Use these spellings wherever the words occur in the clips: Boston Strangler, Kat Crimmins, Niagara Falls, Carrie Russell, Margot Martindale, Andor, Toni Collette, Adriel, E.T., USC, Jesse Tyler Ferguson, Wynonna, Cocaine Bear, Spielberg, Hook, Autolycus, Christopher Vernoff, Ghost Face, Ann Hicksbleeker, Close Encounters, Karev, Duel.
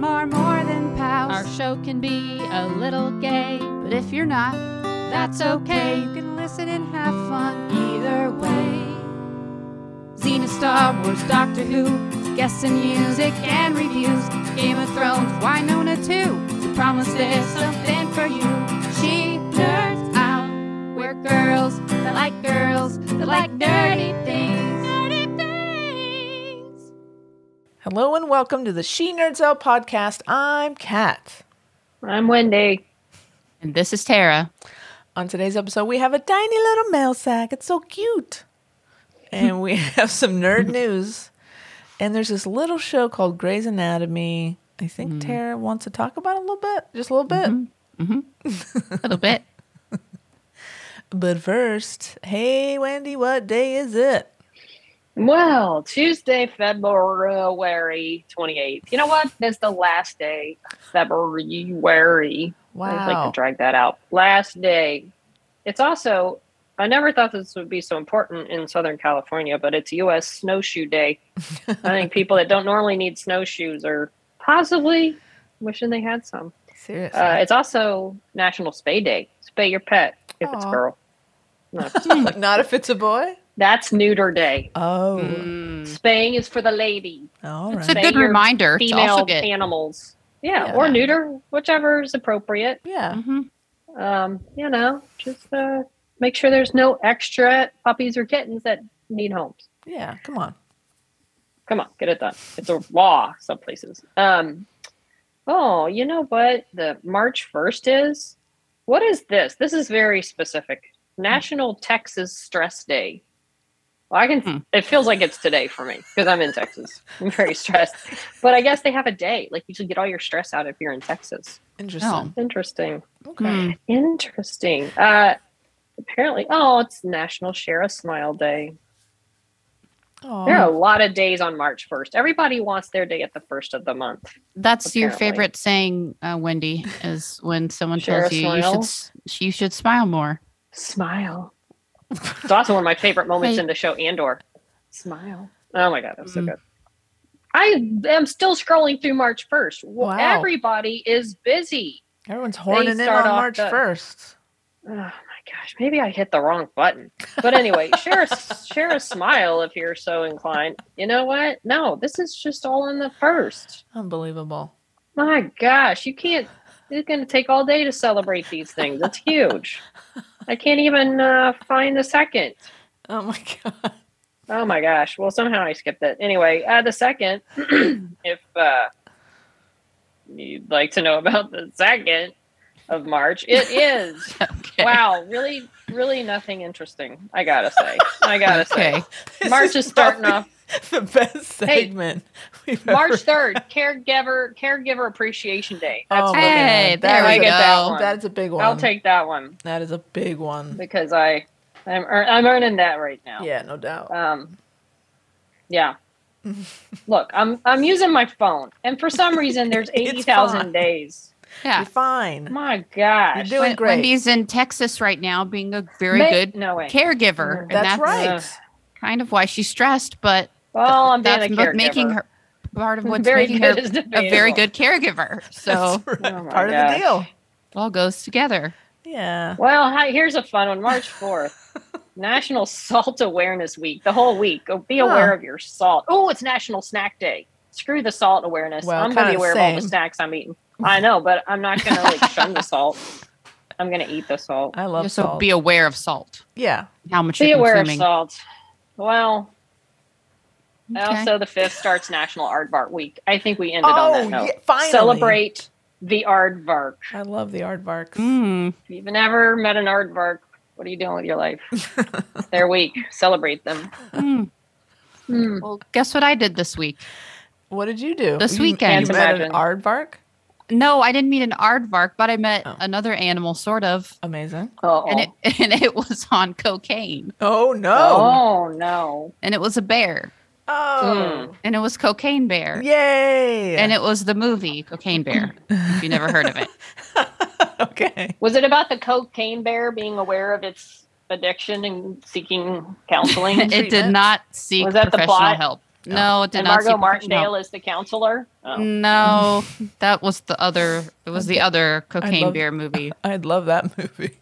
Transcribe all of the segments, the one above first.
them are more than pals. Our show can be a little gay, but if you're not, that's okay. You can listen and have fun either way. Xena, Star Wars, Doctor Who, guests and music and reviews, Game of Thrones, Wynonna too. So promise there's something for you. She nerds out. We're girls that like nerdy things. Hello and welcome to the She Nerds Out podcast. I'm Kat. I'm Wendy. And this is Tara. On today's episode, we have a tiny little mail sack. It's so cute. And we have some nerd news. And there's this little show called Grey's Anatomy. I think Tara wants to talk about it a little bit. Just a little bit. A little bit. But first, hey, Wendy, what day is it? Well, Tuesday, February 28th. You know what? That's the last day of February. Wow. I'd like to drag that out. Last day. It's also, I never thought this would be so important in Southern California, but it's U.S. Snowshoe Day. I think people that don't normally need snowshoes are possibly wishing they had some. Seriously. It's also National Spay Day. Spay your pet if it's a girl. Not if it's a boy? That's neuter day. Oh. Spaying is for the lady. All right. It's a good reminder. Female animals. Yeah, yeah. Or neuter, whichever is appropriate. Yeah. Mm-hmm. You know, just make sure there's no extra puppies or kittens that need homes. Yeah. Come on. Come on. Get it done. It's a law some places. Oh, you know what the March 1st is? What is this? This is very specific. National Texas Stress Day. Well, I can. It feels like it's today for me because I'm in Texas. I'm very stressed, but I guess they have a day. Like you should get all your stress out if you're in Texas. Interesting. Oh. Interesting. Okay. Interesting. Apparently, it's National Share a Smile Day. Aww. There are a lot of days on March 1st. Everybody wants their day at the first of the month. That's apparently. Your favorite saying, Wendy, is when someone tells you you should smile more. Smile. It's also one of my favorite moments in the show Andor. Smile. Oh my God, that's so good. I am still scrolling through March 1st. Wow. Everybody is busy. Everyone's hoarding in on March 1st. Oh my gosh, maybe I hit the wrong button. But anyway, share a smile if you're so inclined. You know what? No, this is just all on the 1st. Unbelievable. My gosh, you can't. It's going to take all day to celebrate these things. It's huge. I can't even find the 2nd. Oh, my God. Oh, my gosh. Well, somehow I skipped it. Anyway, the 2nd, if you'd like to know about the 2nd of March, it is. Okay. Wow. Really, really nothing interesting, I got to say. Okay. March is starting off. The best segment. March 3rd, Caregiver Appreciation Day. That's there we go. That's a big one. I'll take that one. That is a big one because I'm earning that right now. Yeah, no doubt. Yeah. Look, I'm using my phone, and for some reason, there's 80,000 days. Yeah, you're fine. My gosh, you're doing great. Wendy's in Texas right now, being a very good caregiver. And that's right. Kind of why she's stressed, but I'm that's making her part of what's making her a very good caregiver. So right. Part of the deal. It all goes together. Yeah. Well, here's a fun one. March 4th, National Salt Awareness Week. The whole week. Be aware of your salt. Oh, it's National Snack Day. Screw the salt awareness. Well, I'm going to be aware of all the snacks I'm eating. I know, but I'm not going to shun the salt. I'm going to eat the salt. I love salt. So be aware of salt. Yeah. How much you're consuming. Be aware of salt. Well, also the 5th starts National Aardvark Week. I think we ended on that note. Yeah, finally. Celebrate the aardvark. I love the aardvarks. Mm. If you've never met an aardvark, what are you doing with your life? It's their week. Celebrate them. Mm. Mm. Well, guess what I did this week? What did you do? This weekend. You met an aardvark? No, I didn't meet an aardvark, but I met another animal, sort of. Amazing. And it was on cocaine. Oh, no. Oh, no. And it was a bear. Oh. And it was Cocaine Bear. Yay. And it was the movie Cocaine Bear, if you never heard of it. Okay. Was it about the cocaine bear being aware of its addiction and seeking counseling? It did not seek professional help. No, it did and not. Margot Martindale is the counselor. Oh. No, that was the other. It was the other Cocaine Bear movie. I'd love that movie.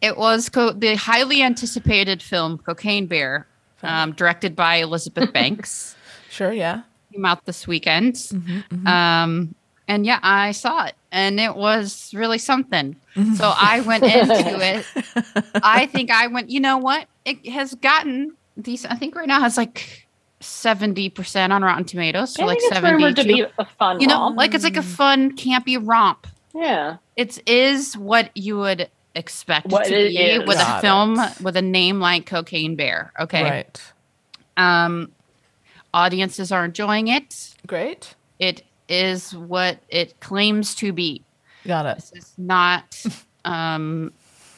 It was the highly anticipated film Cocaine Bear, directed by Elizabeth Banks. Sure, yeah. Came out this weekend. Mm-hmm, mm-hmm. And yeah, I saw it, and it was really something. So I went into it. I think I went, you know what? It has gotten these. I think right now has like 70% on Rotten Tomatoes. So I think like it's rumored to be a fun, you know, romp. Like it's like a fun, campy romp. Yeah, it is what you would expect what to be is. With Got a film it. With a name like Cocaine Bear. Okay, right. Audiences are enjoying it. Great. It is what it claims to be. Got it. This is not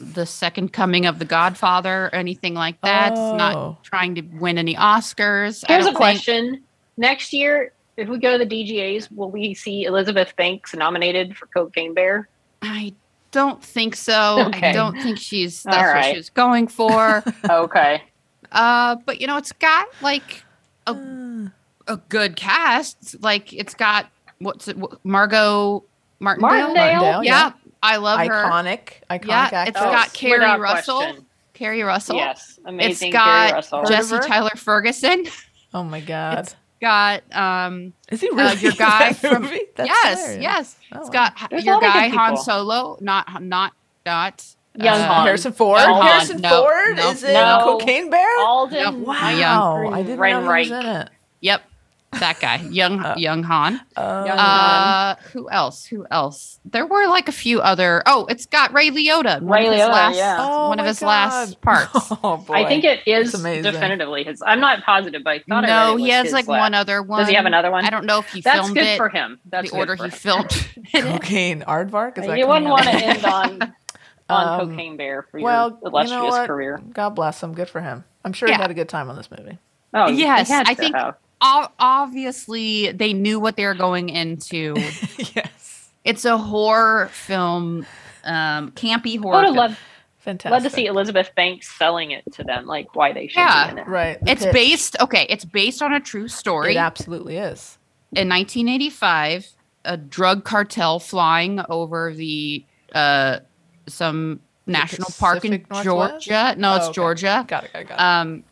the second coming of The Godfather or anything like that. Oh. It's not trying to win any Oscars. Here's a question. Next year, if we go to the DGAs, will we see Elizabeth Banks nominated for Cocaine Bear? I don't think so. Okay. I don't think that's what she was going for. Okay. But, you know, it's got like a good cast. Like it's got Margot Martindale. Yeah. I love her. Iconic actress. It's got Carrie Russell. Carrie Russell. Yes, amazing. It's got Jesse Tyler Ferguson. Oh my God. It's got is he really your guy from movie? That's yes, hilarious. Yes. Oh, it's got your guy Han Solo, not young Harrison Ford. No, Harrison Ford is in Cocaine Bear. Alden. Yep. Wow, I didn't know he was in it. Yep, that guy, young Han. Who else? There were like a few other. Oh, it's got Ray Liotta. One of his last parts. Oh, boy. I think it is definitively his. I'm not positive, but I thought he has like one other one. Does he have another one? I don't know if he filmed it. That's good for him. That's the order he filmed. Cocaine Aardvark. You wouldn't want to end on Cocaine Bear for your illustrious career. God bless him. Good for him. I'm sure he had a good time on this movie. Oh yes, I think obviously they knew what they were going into. Yes, it's a horror film, campy horror. I would have love to see Elizabeth Banks selling it to them, like why they should be in it. Right. It's based on a true story. It absolutely is. In 1985, a drug cartel flying over the some national park in Georgia. No, it's Georgia. Got it.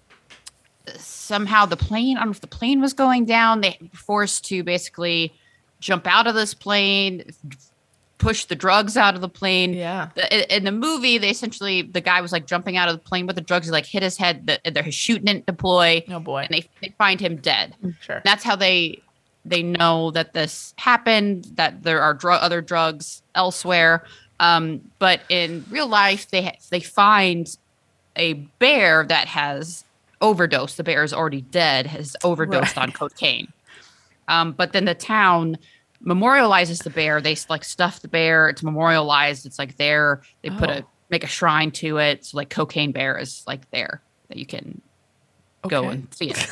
Somehow I don't know if the plane was going down. They were forced to basically jump out of this plane, push the drugs out of the plane. Yeah. In the movie, they the guy was like jumping out of the plane with the drugs. He like hit his head. His chute didn't deploy. Oh boy. And they find him dead. Sure. That's how they know that this happened, that there are other drugs elsewhere. But in real life, they find a bear that has overdosed. The bear is already dead, has overdosed on cocaine. But then the town memorializes the bear. They like stuff the bear. It's memorialized. It's like there. They make a shrine to it. So like Cocaine Bear is like there that you can go and see it.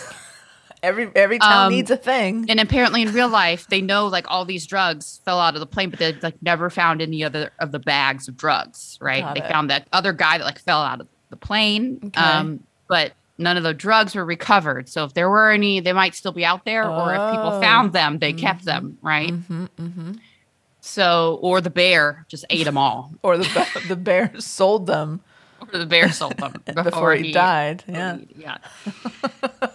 Every town needs a thing. And apparently in real life, they know like all these drugs fell out of the plane, but they like never found any other of the bags of drugs. Right? Got they it. Found that other guy that like fell out of the plane. Okay. But none of the drugs were recovered. So if there were any, they might still be out there. Or if people found them, they kept them, right? Mm-hmm, mm-hmm. So, or the bear just ate them all. Or the bear sold them. Or the bear sold them. Before he died. Yeah.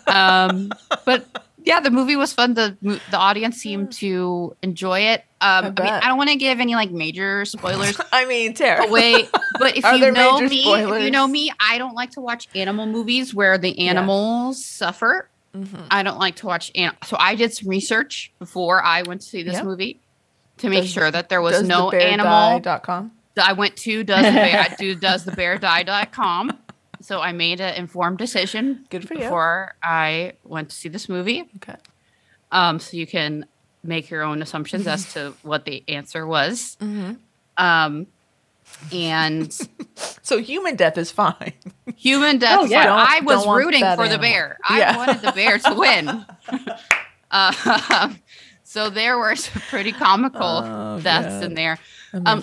But yeah, the movie was fun. The audience seemed to enjoy it. I don't want to give any like major spoilers. I mean, terrible. But if you know me, I don't like to watch animal movies where the animals suffer. Mm-hmm. I don't like to watch so I did some research before I went to see this movie to make sure that there was no animal. DoesTheBearDie.com. I went to DoesTheBearDie.com. So I made an informed decision before I went to see this movie. Okay. So you can make your own assumptions as to what the answer was. Mm-hmm. And so human death is fine. Human death is fine. I was rooting for the bear. I wanted the bear to win. So there were some pretty comical deaths in there.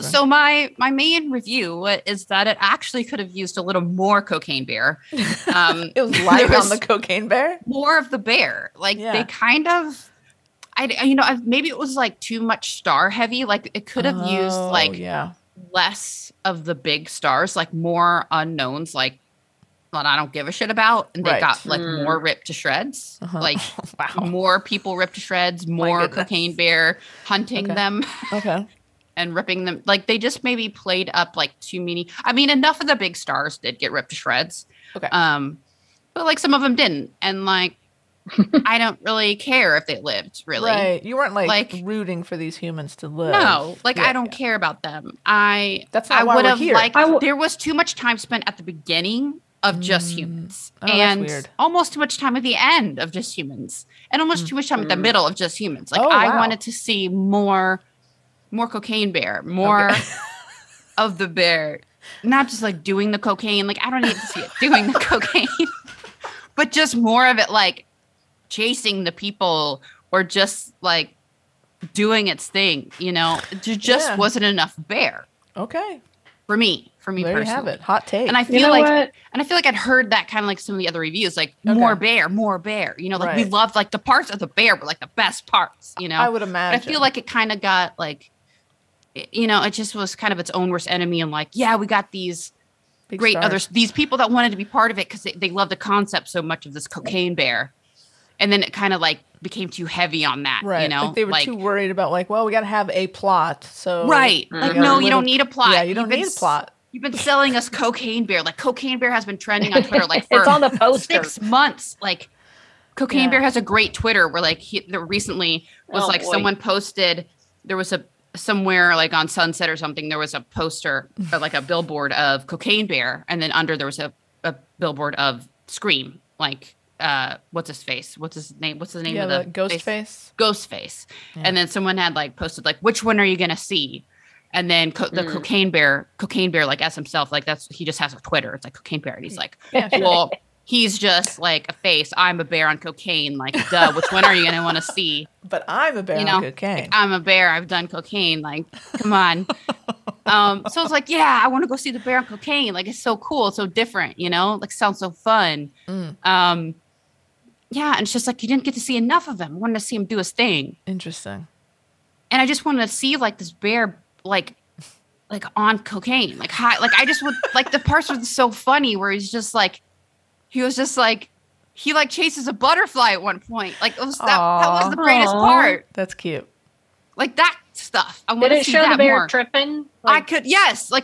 So my main review is that it actually could have used a little more Cocaine Bear. It was live on the Cocaine Bear. More of the bear. Like they kind of, maybe it was like too much star heavy. Like it could have used less of the big stars, like more unknowns, like that I don't give a shit about. And they got like more ripped to shreds, like more people ripped to shreds, more Cocaine Bear hunting them. Okay. And ripping them, like they just maybe played up like too many. I mean, enough of the big stars did get ripped to shreds. Okay. But like some of them didn't. And like, I don't really care if they lived, really. Right. You weren't like rooting for these humans to live. No, like I don't care about them. That's not why we're here. There was too much time spent at the beginning of just humans. Oh, and almost too much time at the end of just humans. And almost too much time at the middle of just humans. Like I wanted to see more Cocaine Bear, more of the bear. Not just like doing the cocaine. Like I don't need to see it doing the cocaine. But just more of it like chasing the people or just like doing its thing, you know. There just wasn't enough bear. Okay. For me there personally. You have it. Hot take. And I feel like I'd heard that kind of like some of the other reviews, like more bear. You know, like we loved like the parts of the bear were like the best parts, you know. I would imagine. But I feel like it kind of got like, you know, it just was kind of its own worst enemy and like, yeah, we got these big great stars. Others, these people that wanted to be part of it because they loved the concept so much of this Cocaine Bear. And then it kind of like became too heavy on that, you know? Like they were too worried about like, well, we got to have a plot. So like, no, you don't need a plot. Yeah, you don't need a plot. You've been selling us Cocaine Bear. Like Cocaine Bear has been trending on Twitter like for it's on the poster. 6 months. Like Cocaine Bear has a great Twitter where like recently was someone posted, there was somewhere like on Sunset or something, there was a poster or like a billboard of Cocaine Bear. And then under there was a billboard of Scream, like what's his name of the Ghost Face. Yeah. And then someone had like posted like, which one are you gonna see? And then the Cocaine Bear like as himself, like that's, he just has a Twitter, it's like Cocaine Bear, and he's like well he's just like a face, I'm a bear on cocaine, like duh, which one are you gonna want to see? But I'm a bear, you know, on cocaine, like, I'm a bear, I've done cocaine, like come on. So I was like, yeah, I want to go see the bear on cocaine, like it's so cool, it's so different, you know, like sounds so fun. Yeah, and it's just like you didn't get to see enough of him. I wanted to see him do his thing. Interesting. And I just wanted to see like this bear, like on cocaine, like high. Like I just would like the parts were so funny where he's just like, he was just like, he like chases a butterfly at one point. Like it was that was the greatest part. That's cute. Like that stuff. I want to see that more. Did it show the bear tripping? Like,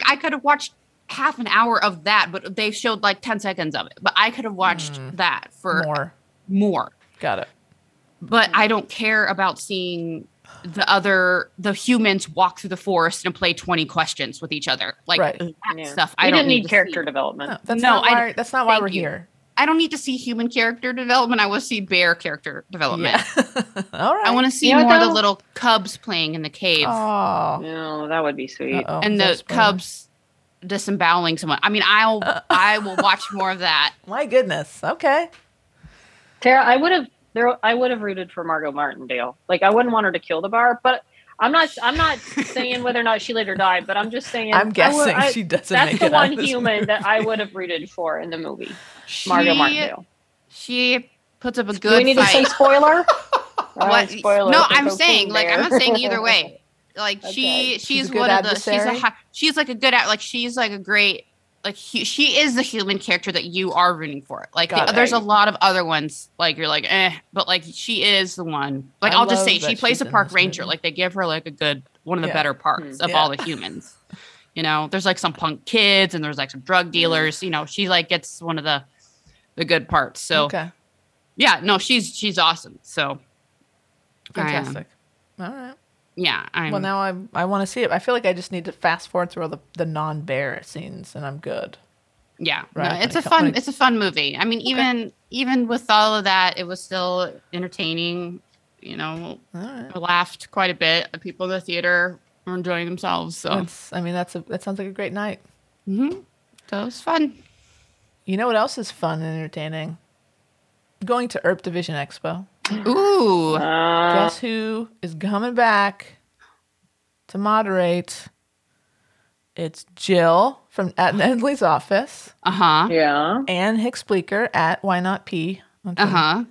I could have watched half an hour of that, but they showed like 10 seconds of it. But I could have watched that for more. Got it. But I don't care about seeing the humans walk through the forest and play 20 questions with each other. Like stuff. I don't need character development. That's not why we're here. I don't need to see human character development. I want to see bear character development. Yeah. All right. I want to see more of the little cubs playing in the cave. Oh, no, that would be sweet. Uh-oh, and the cubs disemboweling someone. I mean, I will watch more of that. My goodness. Okay. Tara, I would have rooted for Margot Martindale. Like I wouldn't want her to kill the bear, but I'm not saying whether or not she later died, but I'm just saying I'm guessing she doesn't make it. That's the one human movie that I would have rooted for in the movie. Margot Martindale. She puts up a good fight. Do we need to say spoiler? Spoiler. No, I'm saying like I'm not saying either way. Like she's one of the adversary. She's like a good she's like a great she is the human character that you are rooting for. Like there's a lot of other ones. Like you're like, but like she is the one. Like I'll just say she plays a park ranger. Movie. Like they give her like a good one of the better parts of all the humans. You know, there's like some punk kids and there's like some drug dealers. You know, she like gets one of the good parts. So she's awesome. So fantastic. All right. Yeah. Well, now I want to see it. I feel like I just need to fast forward through all the non-bear scenes, and I'm good. Yeah, right? No, it's a fun movie. I mean, even with all of that, it was still entertaining. You know, I laughed quite a bit. People in the theater were enjoying themselves. So that sounds like a great night. Mm-hmm. That was fun. You know what else is fun and entertaining? Going to Herp Division Expo. Ooh. Guess who is coming back to moderate It's Jill from at Nedley's office. Uh-huh. Yeah. Ann Hicksbleeker at Why Not P. Uh-huh.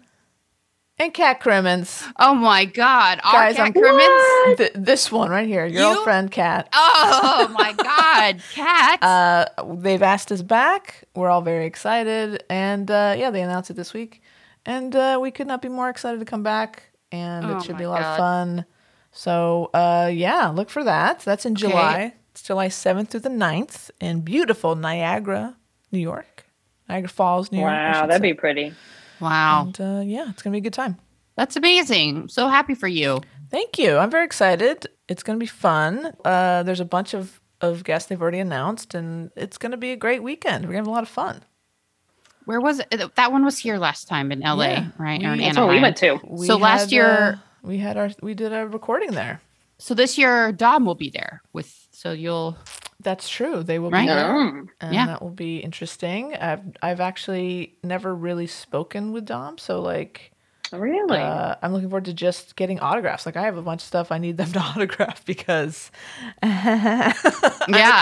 And Kat Crimmins. Oh, my God. Our Kat Crimmins? This one right here. Your old friend, Kat. Oh, my God. Kat. They've asked us back. We're all very excited. And, yeah, they announced it this week. And we could not be more excited to come back. And it should be a lot of fun. So, yeah, look for that. That's in July. It's July 7th through the 9th in beautiful Niagara, New York. Niagara Falls, New York. Wow, that'd be pretty. Wow. And, yeah, it's going to be a good time. That's amazing. So happy for you. Thank you. I'm very excited. It's going to be fun. There's a bunch of guests they've already announced, and it's going to be a great weekend. We're going to have a lot of fun. Where was it? That one was here last time in LA, right? Or in Anaheim. That's what we went to. Last year we did a recording there. So this year Dom will be there That's true. They will be there. And that will be interesting. I've actually never really spoken with Dom, so really? I'm looking forward to just getting autographs. I have a bunch of stuff I need them to autograph because I'm a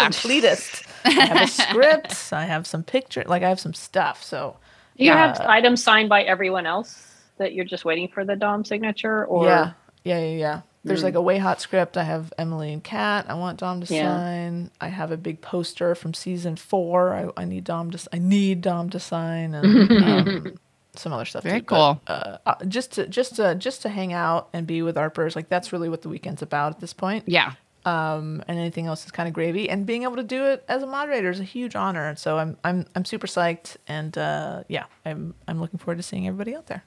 completist. I have a script. I have some pictures. I have some stuff. So you have items signed by everyone else that you're just waiting for the Dom signature, or yeah. There's a way hot script. I have Emily and Kat. I want Dom to sign. I have a big poster from season 4. I need Dom to. I need Dom to sign and some other stuff. Very cool. But, just to hang out and be with ARPers. That's really what the weekend's about at this point. Yeah. And anything else is kind of gravy. And being able to do it as a moderator is a huge honor. So I'm super psyched. And I'm looking forward to seeing everybody out there.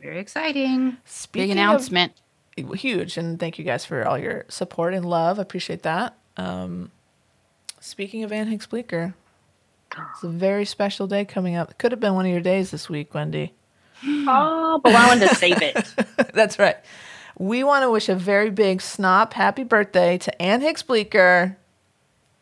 Very exciting. Big announcement. Huge. And thank you guys for all your support and love. I appreciate that. Speaking of Ann Hicksbleeker, it's a very special day coming up. It could have been one of your days this week, Wendy. Oh, but I wanted to save it. That's right. We want to wish a very big snop happy birthday to Ann Hicksbleeker.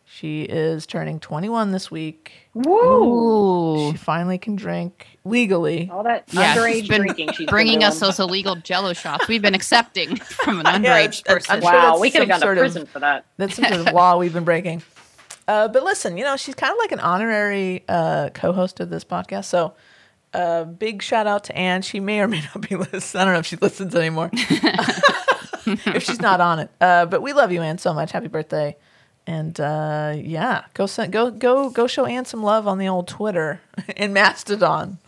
She is turning 21 this week. Woo! She finally can drink legally. All that underage drinking. She's bringing us those illegal Jello shots we've been accepting from an underage person. Wow, we could have gone to prison for that. That's some sort of law we've been breaking. But listen, she's kind of like an honorary co-host of this podcast. So, big shout out to Anne. She may or may not be listening. I don't know if she listens anymore. If she's not on it, but we love you, Anne, so much. Happy birthday. And go show Ann some love on the old Twitter and Mastodon.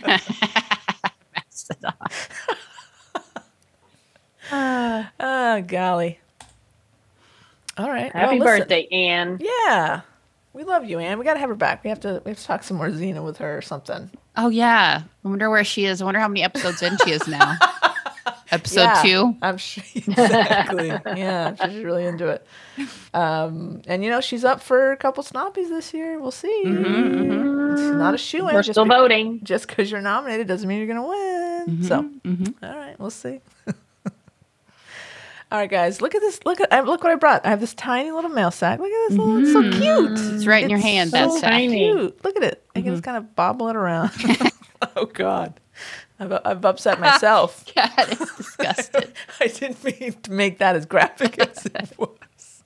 Mastodon. Golly. All right. Happy birthday, Ann. Yeah. We love you, Ann. We gotta have her back. We have to talk some more Xena with her or something. Oh yeah. I wonder where she is. I wonder how many episodes in she is now. Episode 2. I'm sure. Exactly. Yeah, she's really into it. And she's up for a couple snoppies this year. We'll see. Mm-hmm. It's not a shoe-in. We're still voting. Just because you're nominated doesn't mean you're going to win. Mm-hmm. So, all right, we'll see. All right, guys, look at this. Look what I brought. I have this tiny little mail sack. Look at this. Little, it's so cute. It's right in your hand. So that's tiny. Cute. Look at it. I can just kind of bobble it around. Oh God. I've upset myself. God, it's disgusting. I didn't mean to make that as graphic as it was.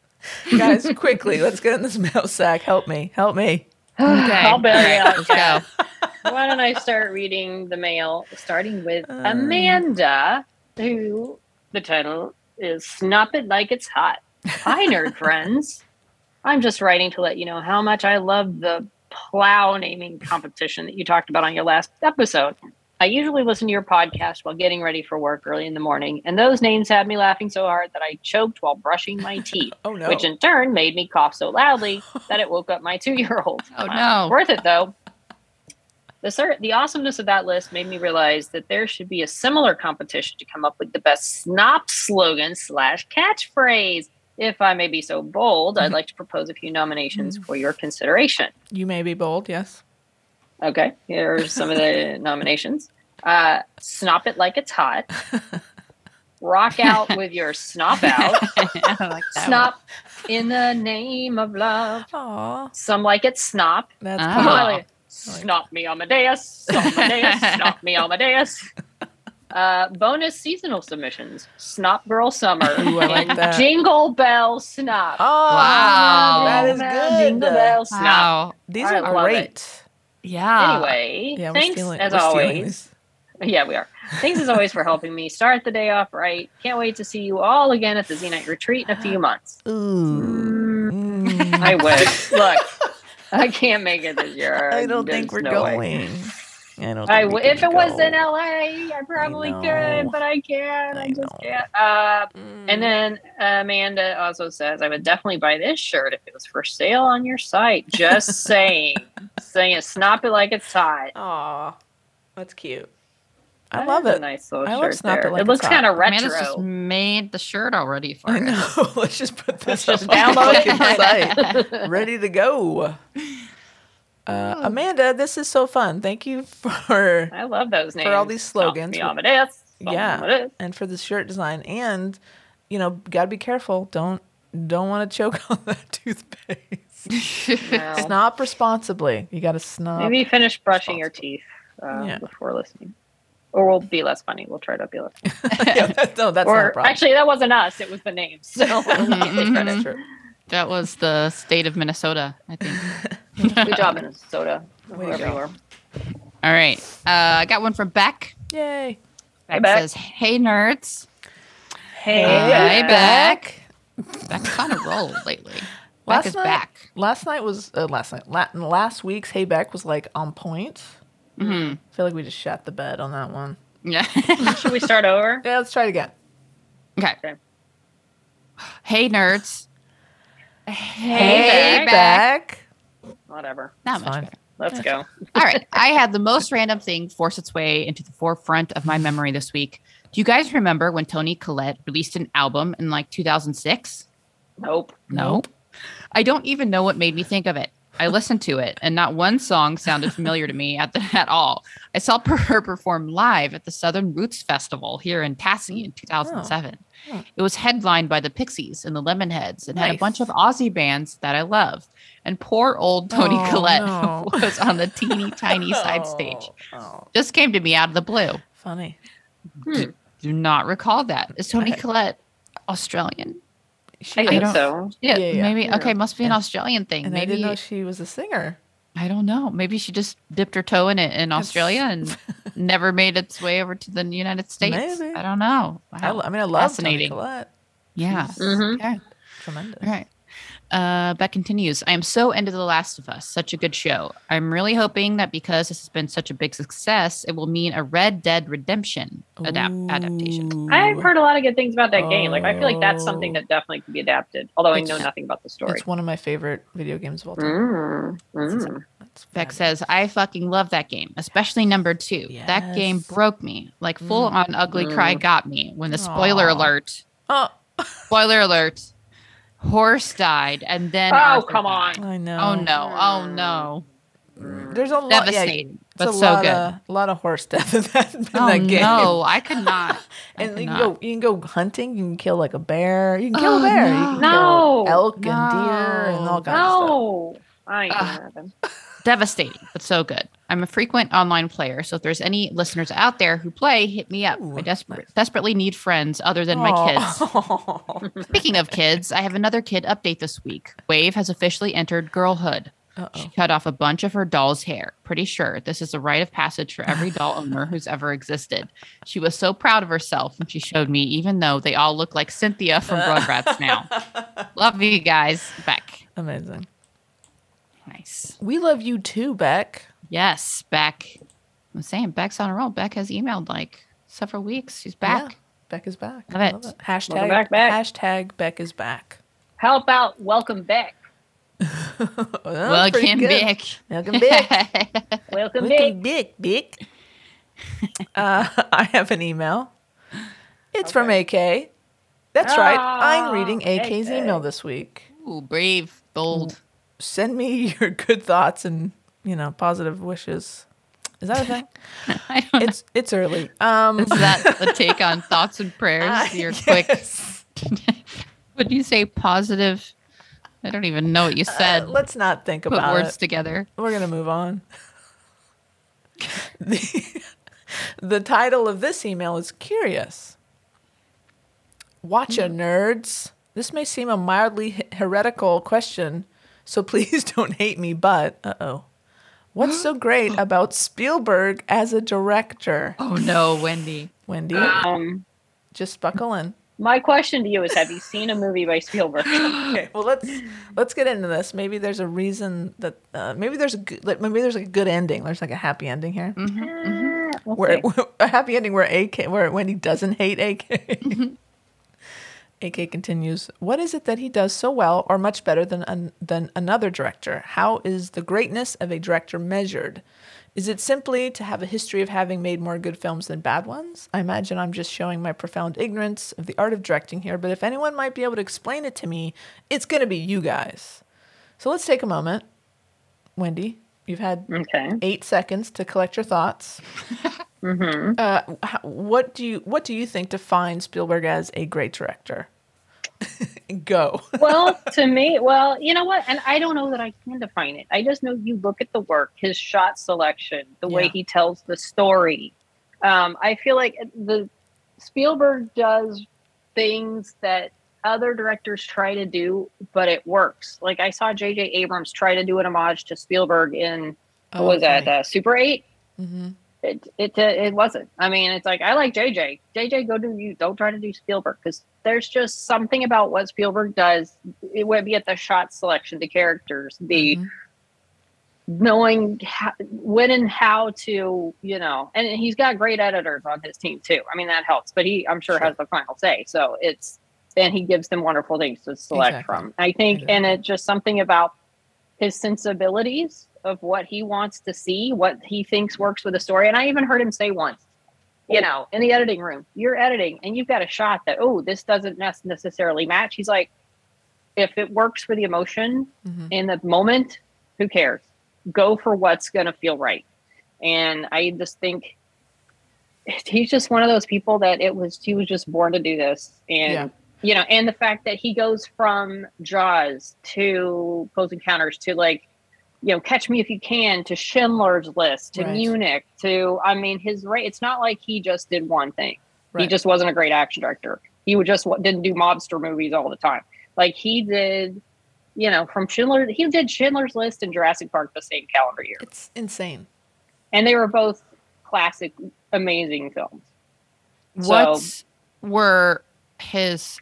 Guys, quickly, let's get in this mail sack. Help me. Okay. I'll bury it. Let's go. Why don't I start reading the mail, starting with Amanda, who the title is Snop It Like It's Hot. Hi, nerd friends. I'm just writing to let you know how much I love the plow naming competition that you talked about on your last episode. I usually listen to your podcast while getting ready for work early in the morning, and those names had me laughing so hard that I choked while brushing my teeth, oh, no. Which in turn made me cough so loudly that it woke up my 2-year-old. Oh, no. Worth it, though. The awesomeness of that list made me realize that there should be a similar competition to come up with the best snop slogan / catchphrase. If I may be so bold, I'd like to propose a few nominations for your consideration. You may be bold, yes. Okay, here are some of the nominations. Snop It Like It's Hot. Rock Out With Your Snop Out. I like that Snop one. In the Name of Love. Aww. Some Like It Snop. That's cool. Snop Me Amadeus. Snop Me Amadeus. Bonus seasonal submissions. Snot Girl Summer. Ooh, I like that. Jingle Bell Snot. Oh, wow. That is good. Jingle Bell Snot. Wow. These are great. It. Yeah. Anyway, yeah, thanks as always. Yeah, we are. Thanks as always for helping me start the day off right. Can't wait to see you all again at the Z-Night Retreat in a few months. Ooh. Mm. I wish. Look, I can't make it this year. I don't think we're going. If it was in LA, I probably could, but I can't. I just can't. And then Amanda also says, I would definitely buy this shirt if it was for sale on your site. Just saying. Saying it, snop it like it's hot. Aw, that's cute. I love it. A nice little shirt there. It looks kind of retro. Amanda's just made the shirt already for us. I know. Let's just put this up on the fucking site. Ready to go. Amanda, this is so fun. Thank you for I love those names for all these slogans. Yeah, and for the shirt design. And you know, gotta be careful. Don't want to choke on that toothpaste. No. Snop responsibly. You gotta snop. Maybe finish brushing your teeth before listening. Or we'll be less funny. We'll try to be less funny. That's not a problem. Actually, that wasn't us. It was the name. So that's true. That was the state of Minnesota, I think. Good job, Minnesota. Wherever you are. All right. I got one from Beck. Yay. Beck says, hey, nerds. Hey, Beck. Beck's on a roll lately. Beck is back. Last week's Hey Beck was like on point. Mm-hmm. I feel like we just shot the bed on that one. Yeah. Should we start over? Yeah, let's try it again. Okay. Hey, nerds. Hey Beck. Whatever. Not much better. Let's go. All right. I had the most random thing force its way into the forefront of my memory this week. Do you guys remember when Toni Collette released an album in like 2006? Nope. I don't even know what made me think of it. I listened to it, and not one song sounded familiar to me at all. I saw her perform live at the Southern Roots Festival here in Tallahassee in 2007. Oh. It was headlined by the Pixies and the Lemonheads and had a bunch of Aussie bands that I love. And poor old Toni Collette was on the teeny tiny side stage. Just came to me out of the blue. Funny. Do not recall that. Is Toni Collette Australian? I think so. Yeah, maybe. Yeah. Okay, must be an Australian thing. And maybe I didn't know she was a singer. I don't know. Maybe she just dipped her toe in it in Australia and never made its way over to the United States. Maybe. I don't know. Wow. I love Toni Collette. Yeah. Mm-hmm. Okay. Tremendous. All right. Beck continues. I am so into The Last of Us. Such a good show. I'm really hoping that because this has been such a big success, it will mean a Red Dead Redemption adaptation. I've heard a lot of good things about that game. Like, I feel like that's something that definitely could be adapted. Although I know nothing about the story. It's one of my favorite video games of all time. Beck says, I fucking love that game, especially number 2. Yes. That game broke me. Like, full on ugly cry got me when the spoiler alert. Spoiler alert. Horse died, and then Arthur come on! Died. I know. Oh no! There's a lot. Devastating, but so good. A lot of horse death in that game. No, I could not. You can go hunting. You can kill like a bell. You can kill a bear. You can kill elk and deer and all kinds of stuff. I ain't gonna devastating, but so good. I'm a frequent online player, so if there's any listeners out there who play, hit me up. Ooh, I desperately need friends other than my kids. Speaking of kids, I have another kid update this week. Wave has officially entered girlhood. Uh-oh. She cut off a bunch of her doll's hair. Pretty sure this is a rite of passage for every doll owner who's ever existed. She was so proud of herself when she showed me, even though they all look like Cynthia from Rugrats now. Love you guys. Beck. Amazing. Nice. We love you too, Beck. Yes, Beck. I'm saying Beck's on a roll. Beck has emailed like several weeks. She's back. Yeah, Beck is back. Love it. Hashtag back, Beck. Hashtag Beck is back. How about welcome Beck? Welcome Beck. Welcome Beck. Welcome Beck. Beck. I have an email. It's from AK. That's right. I'm reading AK's email this week. Ooh, brave, bold. Send me your good thoughts and positive wishes. Is that a thing? I don't know. It's early. Is that the take on thoughts and prayers? Your quick. Would you say positive? I don't even know what you said. Let's not think about it. Put words together. We're gonna move on. the The title of this email is curious. Watcha, nerds. This may seem a mildly heretical question, so please don't hate me, but, uh-oh. What's so great about Spielberg as a director? Oh, no, Wendy. Wendy, just buckle in. My question to you is, have you seen a movie by Spielberg? Okay, well, let's get into this. Maybe there's a reason that maybe there's a good ending. There's like a happy ending here. Mm-hmm. Mm-hmm. Okay. A happy ending where Wendy doesn't hate AK. Mm-hmm. AK continues, what is it that he does so well or much better than another director? How is the greatness of a director measured? Is it simply to have a history of having made more good films than bad ones? I imagine I'm just showing my profound ignorance of the art of directing here, but if anyone might be able to explain it to me, it's going to be you guys. So let's take a moment. Wendy, you've had 8 seconds to collect your thoughts. Mm-hmm. What do you think defines Spielberg as a great director? Go. Well, to me, you know what? And I don't know that I can define it. I just know you look at the work, his shot selection, the way he tells the story. I feel like Spielberg does things that other directors try to do, but it works. Like I saw J.J. Abrams try to do an homage to Spielberg in, Super 8? Mm-hmm. It wasn't. I mean, it's like, I like JJ. JJ, go do you. Don't try to do Spielberg, because there's just something about what Spielberg does. It would be at the shot selection, the characters, the knowing how, when and how to, you know. And he's got great editors on his team too. I mean, that helps. But he, I'm sure, has the final say. So it's, and he gives them wonderful things to select from. I think, and it's just something about his sensibilities of what he wants to see, what he thinks works with a story. And I even heard him say once, you know, in the editing room, you're editing and you've got a shot that, oh, this doesn't necessarily match. He's like, if it works for the emotion in the moment, who cares? Go for what's going to feel right. And I just think he's just one of those people that he was just born to do this. And, you know, and the fact that he goes from Jaws to Close Encounters to, like, you know, Catch Me If You Can, to Schindler's List, to Munich, to, I mean, it's not like he just did one thing. Right. He just wasn't a great action director. He just didn't do mobster movies all the time. Like he did, you know, he did Schindler's List and Jurassic Park the same calendar year. It's insane. And they were both classic, amazing films. What were his,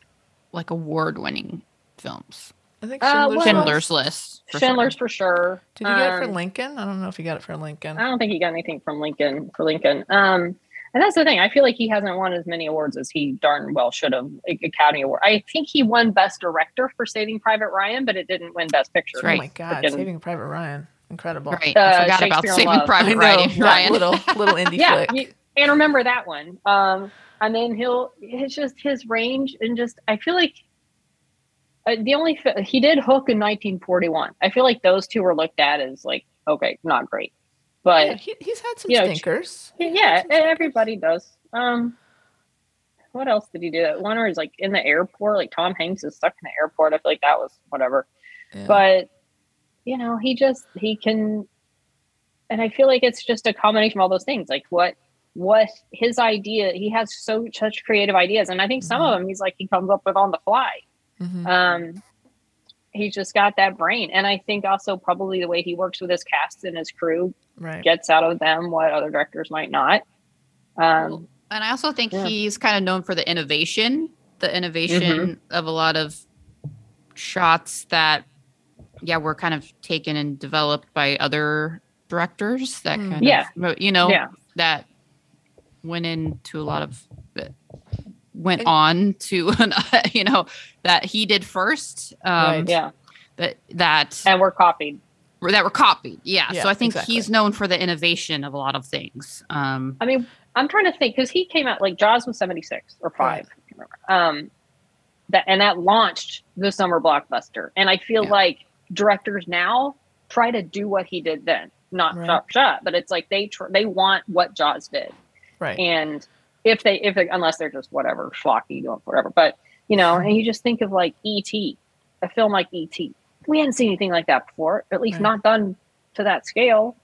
like, award-winning films? I think Schindler's List. For sure. Did he get it for Lincoln? I don't know if he got it for Lincoln. I don't think he got anything from Lincoln for Lincoln. And that's the thing. I feel like he hasn't won as many awards as he darn well should have. Academy Award. I think he won Best Director for Saving Private Ryan, but it didn't win Best Picture. Right. Oh my God, Saving Private Ryan, incredible. Right. I forgot about Saving Private Ryan. Little indie flick. And remember that one. And then it's just his range and just, I feel like. He did Hook in 1941. I feel like those two were looked at as like, okay, not great, but he's had some stinkers. Everybody does. What else did he do? That one where he's like in the airport, like Tom Hanks is stuck in the airport. I feel like that was whatever, but you know, he can, and I feel like it's just a combination of all those things. Like what his idea, he has such creative ideas, and I think some of them he's like he comes up with on the fly. Mm-hmm. He's just got that brain, and I think also probably the way he works with his cast and his crew gets out of them what other directors might not. And I also think he's kind of known for the innovation of a lot of shots that were kind of taken and developed by other directors that kind of that went into a lot of went on to, you know, that he did first. And were copied. That were copied. Yeah so I think he's known for the innovation of a lot of things. I mean, I'm trying to think, because he came out, like, Jaws was 76 or 5. Right. That launched the summer blockbuster. And I feel like directors now try to do what he did then. Not shot, but it's like they want what Jaws did. Right. And unless they're just whatever schlocky doing whatever, but you know, and you just think of like E.T., a film like E.T. We hadn't seen anything like that before, at least not done to that scale.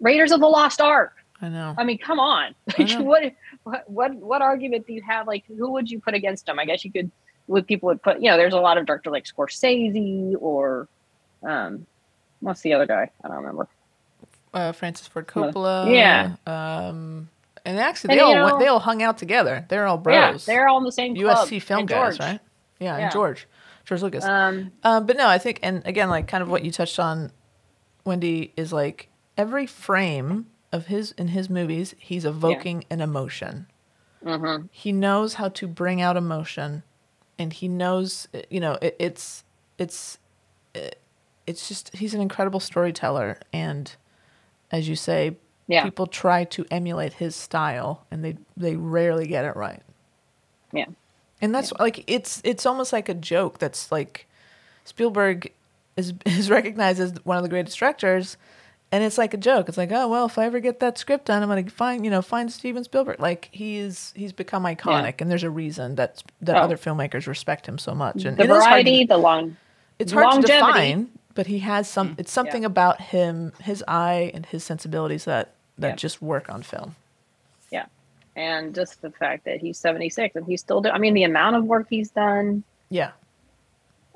Raiders of the Lost Ark, I know. I mean, come on. What argument do you have? Like, who would you put against him? I guess you could. What people would put, you know, there's a lot of director like Scorsese or what's the other guy? I don't remember. Francis Ford Coppola. Yeah. And actually, they all hung out together. They're all bros. Yeah, they're all in the same club. USC film guys, right? Yeah, yeah. And George Lucas. But no, I think, and again, like kind of what you touched on, Wendy, is like every frame of his movies, he's evoking an emotion. Mm-hmm. He knows how to bring out emotion. And he knows, you know, it's just, he's an incredible storyteller. And as you say, people try to emulate his style and they rarely get it right. Yeah. And that's like, it's almost like a joke. That's like Spielberg is recognized as one of the greatest directors. And it's like a joke. It's like, oh, well, if I ever get that script done, I'm going to find Steven Spielberg. Like he's become iconic, and there's a reason that other filmmakers respect him so much. And the variety, it's hard to define, but he has it's something about him, his eye and his sensibilities that just work on film. Yeah. And just the fact that he's 76 and he's still doing, I mean, the amount of work he's done. Yeah.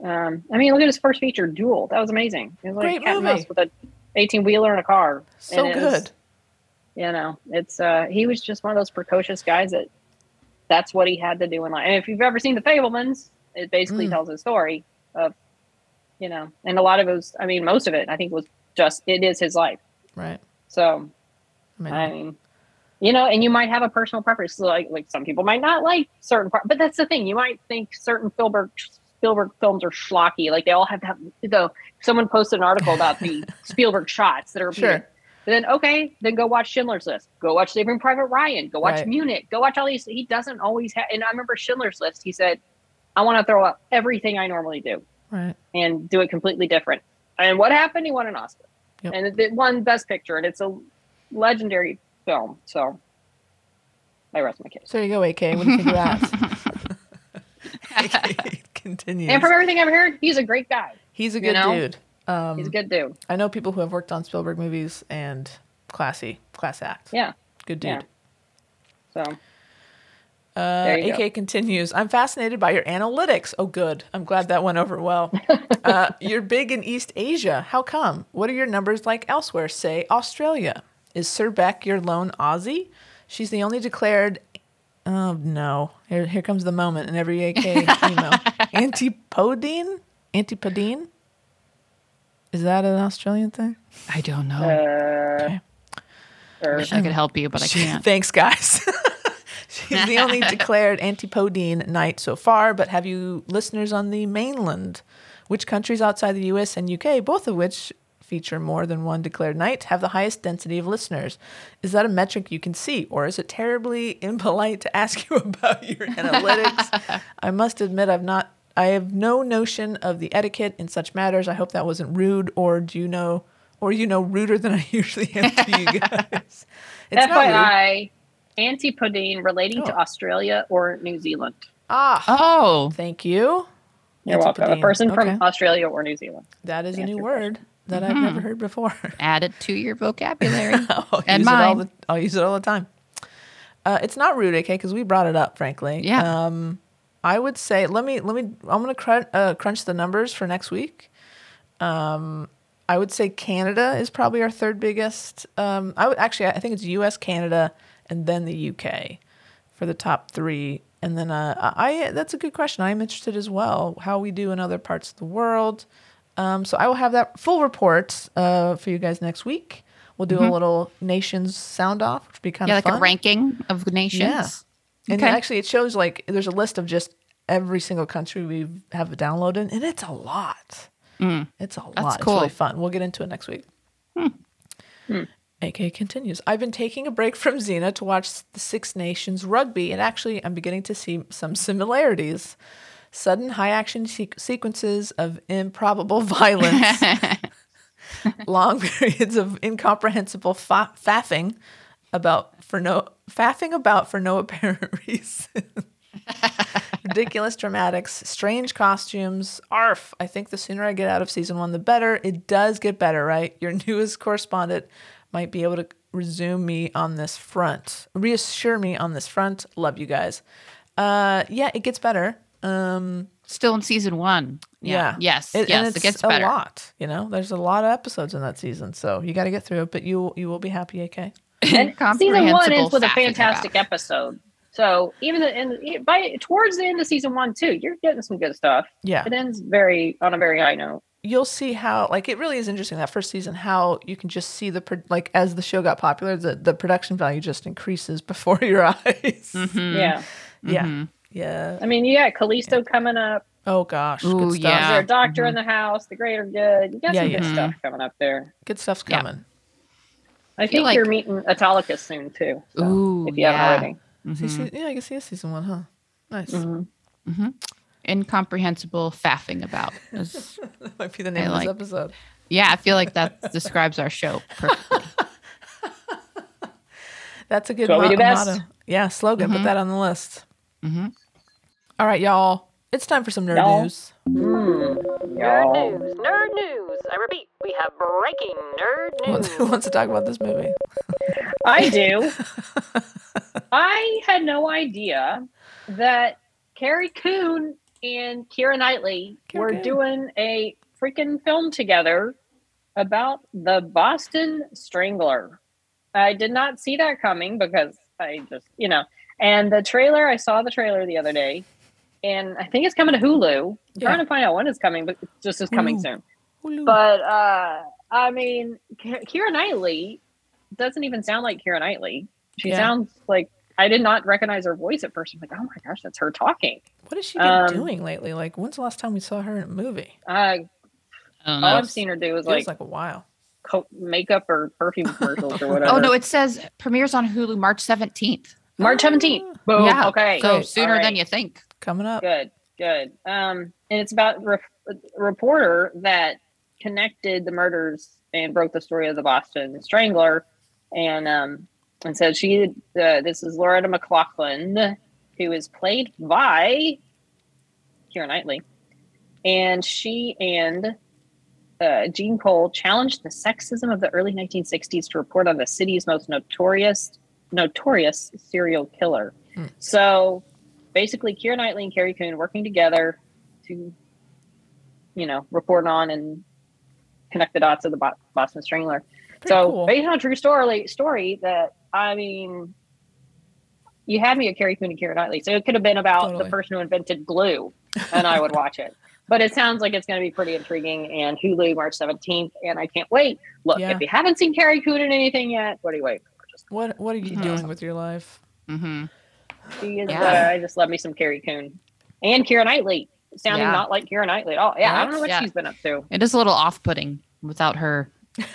I mean, look at his first feature, Duel. That was amazing. It was like Cat Mouse with a 18-wheeler in a car. So good. Was, you know, it's he was just one of those precocious guys that's what he had to do in life. And if you've ever seen The Fabelmans, it basically tells a story of, you know, and a lot of it was, I mean, most of it, I think, was just, it is his life. Right. So, I mean, you know, and you might have a personal preference. Like some people might not like certain parts, but that's the thing. You might think certain Spielberg films are schlocky. Like they all have that. Though someone posted an article about the Spielberg shots that are repeated. Sure. Then go watch Schindler's List. Go watch Saving Private Ryan. Go watch Munich. Go watch all these. He doesn't always have. And I remember Schindler's List. He said, "I want to throw out everything I normally do, and do it completely different." And what happened? He won an Oscar, and it won Best Picture, and it's a legendary film. So I rest my case. So you go, AK. What do you think of that? Continues. And from everything I've heard, he's a great guy. He's a good dude. He's a good dude. I know people who have worked on Spielberg movies, and class act. Yeah. Good dude. Yeah. So, AK continues, I'm fascinated by your analytics. Oh, good. I'm glad that went over well. You're big in East Asia. How come? What are your numbers like elsewhere? Say Australia. Is Sir Beck your lone Aussie? She's the only declared... Oh, no. Here comes the moment in every AK email. Antipodine? Antipodine? Is that an Australian thing? I don't know. Okay. I wish I could help you, but I can't. Thanks, guys. She's the only declared antipodine knight so far, but have you listeners on the mainland? Which countries outside the U.S. and U.K., both of which feature more than one declared knight, have the highest density of listeners? Is that a metric you can see, or is it terribly impolite to ask you about your analytics? I must admit I have no notion of the etiquette in such matters. I hope that wasn't rude, or ruder than I usually am to you guys. It's FYI, antipodine relating to Australia or New Zealand. Thank you. You're welcome. A person from Australia or New Zealand. That is a new word that I've never heard before. Add it to your vocabulary. I'll use it all the time. It's not rude, okay, because we brought it up, frankly. Yeah. I would say, I'm going to crunch the numbers for next week. I would say Canada is probably our third biggest. I think it's U.S., Canada, and then the U.K. for the top three. And then that's a good question. I'm interested as well how we do in other parts of the world. So I will have that full report for you guys next week. We'll do a little nations sound off, which would be kind of fun. Yeah, like a ranking of nations. Yeah. And actually it shows like there's a list of just every single country we have downloaded, and it's a lot. It's a lot. That's cool. It's really fun. We'll get into it next week. AK continues. I've been taking a break from Xena to watch the Six Nations rugby, and actually I'm beginning to see some similarities. Sudden high-action sequences of improbable violence, long periods of incomprehensible faffing about for no apparent reason, ridiculous dramatics, strange costumes. Arf! I think the sooner I get out of season 1, the better. It does get better, right? Your newest correspondent might be able to Reassure me on this front. Love you guys. Yeah, it gets better. Still in season one. Yeah. Yes. It gets better. It's a lot. You know, there's a lot of episodes in that season, so you got to get through it. But you will be happy, AK. And season one ends with a fantastic episode. So even towards the end of season one too, you're getting some good stuff. Yeah, it ends on a very high note. You'll see how, like, it really is interesting that first season, how you can just see as the show got popular, the production value just increases before your eyes. Mm-hmm. Yeah. Yeah. Mm-hmm. Yeah. I mean, you got Callisto coming up. Oh, gosh. Ooh, good stuff. Yeah. There's a doctor in the house, the greater good. You got some good stuff coming up there. Good stuff's coming. Yeah. I think you're meeting Autolycus soon, too. So, ooh, if you haven't already. Mm-hmm. Yeah, I can see a season one, huh? Nice. Mm-hmm. Mm-hmm. Incomprehensible faffing about. That might be the name of this episode. Yeah, I feel like that describes our show perfectly. That's a good motto. Yeah, slogan. Mm-hmm. Put that on the list. Mm-hmm. All right, y'all. It's time for some nerd news. Nerd news. Nerd news. I repeat, we have breaking nerd news. Who wants to talk about this movie? I do. I had no idea that Carrie Coon and Keira Knightley were doing a freaking film together about the Boston Strangler. I did not see that coming because I just, and I saw the trailer the other day, and I think it's coming to Hulu. Yeah. I'm trying to find out when it's coming, but it just is coming soon. Hulu. But, I mean, Keira Knightley doesn't even sound like Keira Knightley. She sounds like, I did not recognize her voice at first. I'm like, oh my gosh, that's her talking. What has she been doing lately? Like, when's the last time we saw her in a movie? All I've seen her do is like a while. Makeup or perfume commercials or whatever. Oh no, it says premieres on Hulu March 17th. March 17th. Boom. Yeah. Okay. So sooner than you think. Coming up. Good. And it's about a reporter that connected the murders and broke the story of the Boston Strangler, and so she, this is Loretta McLachlan, who is played by Keira Knightley. And she and Jean Cole challenged the sexism of the early 1960s to report on the city's most notorious serial killer. Mm. So basically, Keira Knightley and Carrie Coon working together to, report on and connect the dots of the Boston Strangler. Pretty cool. Based on a true story that, I mean, you had me at Carrie Coon and Keira Knightley, so it could have been about the person who invented glue, and I would watch it. But it sounds like it's going to be pretty intriguing, and Hulu March 17th, and I can't wait. Look, if you haven't seen Carrie Coon in anything yet, what are you waiting for? What are you doing with your life? Mm-hmm. She is. Yeah. I just love me some Carrie Coon and Keira Knightley, sounding not like Keira Knightley at all. Yeah, I don't know what she's been up to. It is a little off-putting without her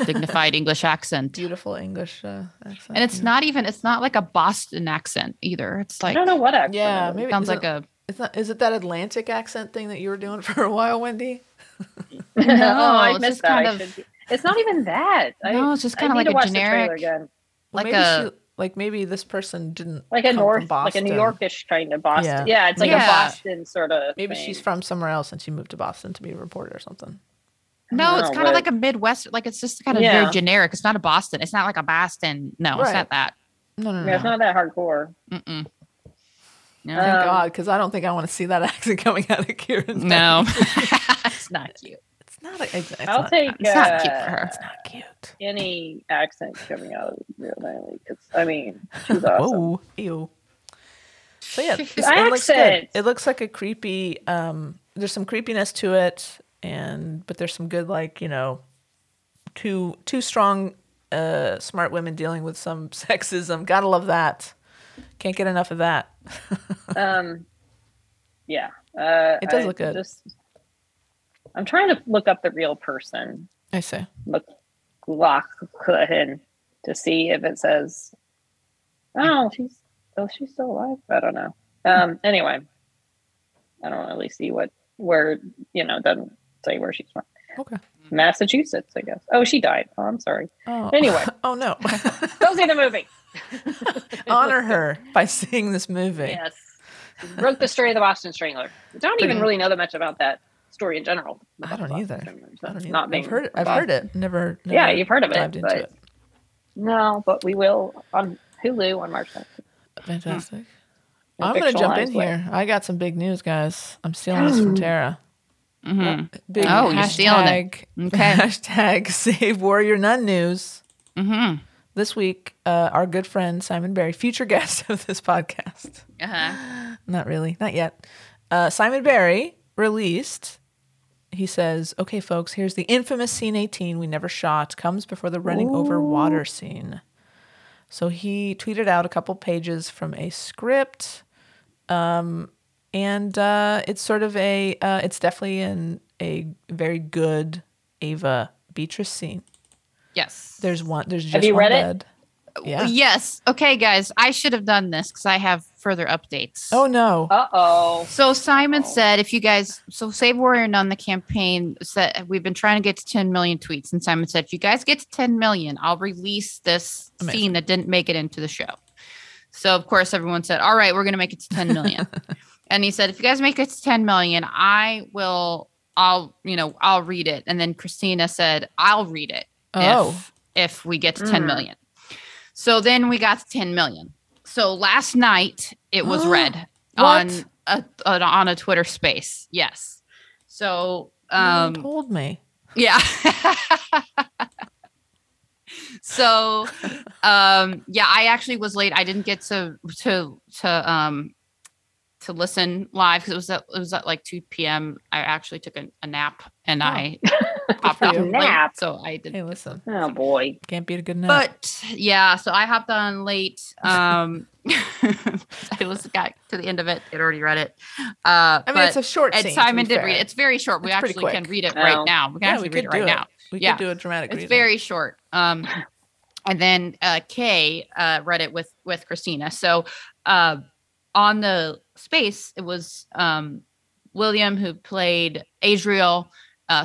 dignified English accent. Beautiful English accent. And it's not like a Boston accent either. It's like, I don't know what accent. Yeah, maybe it sounds like a... Is it that Atlantic accent thing that you were doing for a while, Wendy? No, I missed that. It's not even that. No, it's just kind of like a generic... maybe this person didn't a New Yorkish kind of Boston. Yeah, it's like a Boston sort of thing. She's from somewhere else and she moved to Boston to be a reporter or something. No, it's kind of like a Midwest. Like, it's just kind of very generic. It's not a Boston. It's not like a Boston. No, it's not that. No. It's not that hardcore. Mm-mm. No. Thank God, because I don't think I want to see that accent coming out of Keira. No, it's not cute. It's not. It's not cute for her. It's not cute. Any accent coming out of real Natalie, because I mean, she's awesome. Whoa, ew. So yeah, it looks good. It looks like a creepy. There's some creepiness to it. But there's some good, two strong, smart women dealing with some sexism. Gotta love that. Can't get enough of that. Yeah. It does look good. I'm trying to look up the real person. I see. McLachlan to see if it says. Oh, she's still alive. I don't know. Anyway, I don't really see it doesn't say where she's from. Okay. Massachusetts, I guess. Oh, she died. Oh, I'm sorry. Oh. Anyway. Oh, no. Go see the movie. Honor her by seeing this movie. Yes. Broke the story of the Boston Strangler. I don't even really know that much about that story in general. I don't either. I've heard it. Never. Yeah, you've heard of it. Dived into it. No, but we will on Hulu on March 19th. Fantastic. Yeah. I'm going to jump in here. I got some big news, guys. I'm stealing this from Tara. Mm-hmm. Big you're stealing it. Okay. Hashtag Save Warrior Nun News. Mm-hmm. This week, our good friend Simon Barry, future guest of this podcast. Uh-huh. Not really. Not yet. Simon Barry released... He says, okay, folks, here's the infamous scene 18 we never shot, comes before the running over water scene. So he tweeted out a couple pages from a script. And it's sort of a, it's definitely a very good Ava Beatrice scene. Yes. There's one, there's just one bed. Have you read it? Yeah. Yes. Okay, guys, I should have done this because I have further updates. Oh, no. Uh-oh. So Simon said, if you guys, so Save Warrior Nun, the campaign, said we've been trying to get to 10 million tweets. And Simon said, if you guys get to 10 million, I'll release this scene that didn't make it into the show. So, of course, everyone said, all right, we're going to make it to 10 million. And he said, if you guys make it to 10 million, I'll read it. And then Christina said, I'll read it if we get to 10 million. So then we got to 10 million. So last night it was read on a Twitter space. Yes. So you told me. Yeah. So I actually was late. I didn't get to listen live because it was at like 2 p.m. I actually took a nap and I hopped on late. So I didn't. Hey, listen. Oh boy, can't beat a good nap. But yeah, so I hopped on late. Got to the end of it. I'd already read it. It's a short scene. Simon did read it. It's very short. We actually can read it right now. We can actually read it right now. We can do a dramatic reading. It's very short. And then Kay read it with Christina. So on the space, it was William who played Adriel.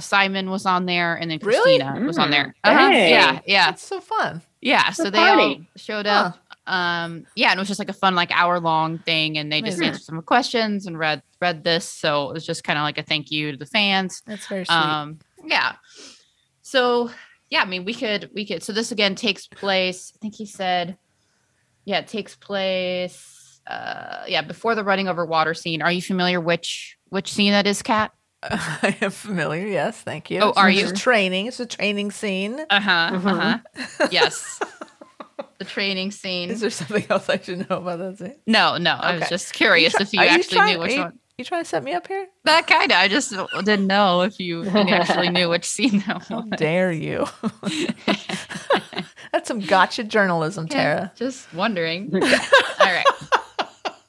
Simon was on there, and then Christina was on there. Uh-huh. Hey. Yeah, it's so fun. Yeah, it's so they all showed up. And it was just like a fun, like hour-long thing, and they just answered some questions and read this. So it was just kind of like a thank you to the fans. That's very sweet. So we could. So this again takes place. I think he said, it takes place. Before the running over water scene. Are you familiar which scene that is, Kat? I am familiar, yes, thank you. Oh, are you? It's a training scene. Yes. The training scene. Is there something else I should know about that scene? No, okay. I was just curious if you actually knew which one. You trying to set me up here? That kind of. I just didn't know if you actually knew which scene that was. How dare you? That's some gotcha journalism, Tara. Just wondering. All right.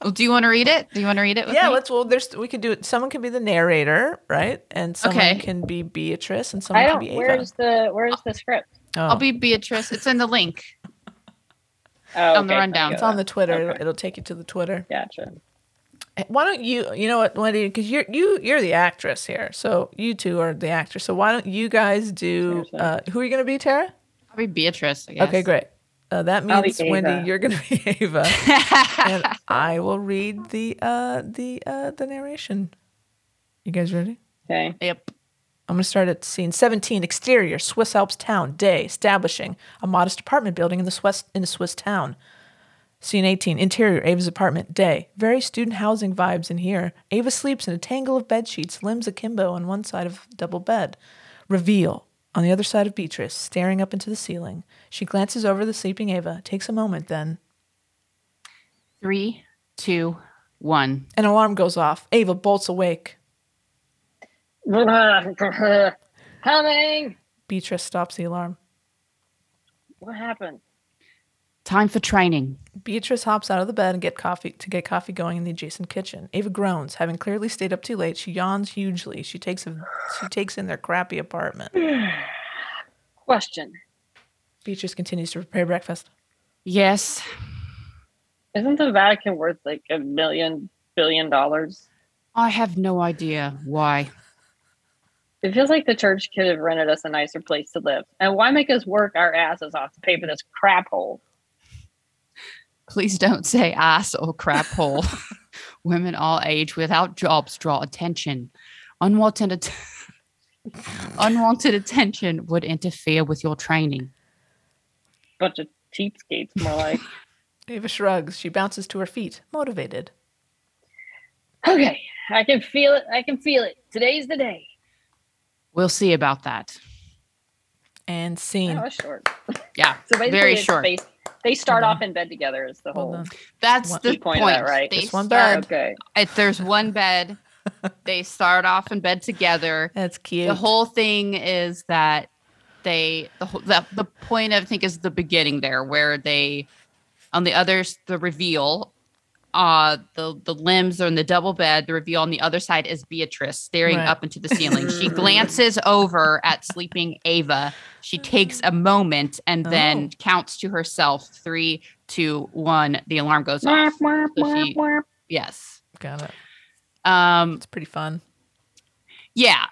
Well, do you want to read it? Do you want to read it with me? Yeah, let's. Well, we could do it. Someone can be the narrator, right? And someone can be Beatrice, and someone can be Ava. Where's the script? Oh. I'll be Beatrice. It's in the link. On the rundown. It's on the Twitter. Okay. It'll take you to the Twitter. Gotcha. Why don't you? You know what, Wendy? Because you're the actress here, so you two are the actors. So why don't you guys do? Who are you going to be, Tara? I'll be Beatrice, I guess. Okay, great. That means, Wendy, you're going to be Ava, and I will read the narration. You guys ready? Okay. Yep. I'm going to start at scene 17, exterior, Swiss Alps town, day, establishing a modest apartment building in the Swiss town. Scene 18, interior, Ava's apartment, day, very student housing vibes in here. Ava sleeps in a tangle of bedsheets, limbs akimbo on one side of double bed. Reveal. On the other side of Beatrice, staring up into the ceiling, she glances over the sleeping Ava, takes a moment, then... 3, 2, 1. An alarm goes off. Ava bolts awake. Coming! Beatrice stops the alarm. What happened? Time for training. Beatrice hops out of the bed and get coffee going in the adjacent kitchen. Ava groans. Having clearly stayed up too late, she yawns hugely. She takes in their crappy apartment. Question. Beatrice continues to prepare breakfast. Yes. Isn't the Vatican worth like $1 billion? I have no idea why. It feels like the church could have rented us a nicer place to live. And why make us work our asses off to pay for this crap hole? Please don't say ass or crap hole. Women all age without jobs draw attention. Unwanted attention would interfere with your training. But the Cheapskates, more like. Ava shrugs. She bounces to her feet, motivated. Okay, I can feel it. I can feel it. Today's the day. We'll see about that. And scene. That was short. Yeah, so very short. They start off in bed together is the whole. That's the point of that, right? There's one bed. Okay. If there's one bed, they start off in bed together. That's cute. The whole thing is that the point I think is the beginning there where they, on the others, the reveal, the limbs are in the double bed. The reveal on the other side is Beatrice staring up into the ceiling. She glances over at sleeping Ava. She takes a moment and then counts to herself 3, 2, 1. The alarm goes off. So she, yes. Got it. It's pretty fun. Yeah.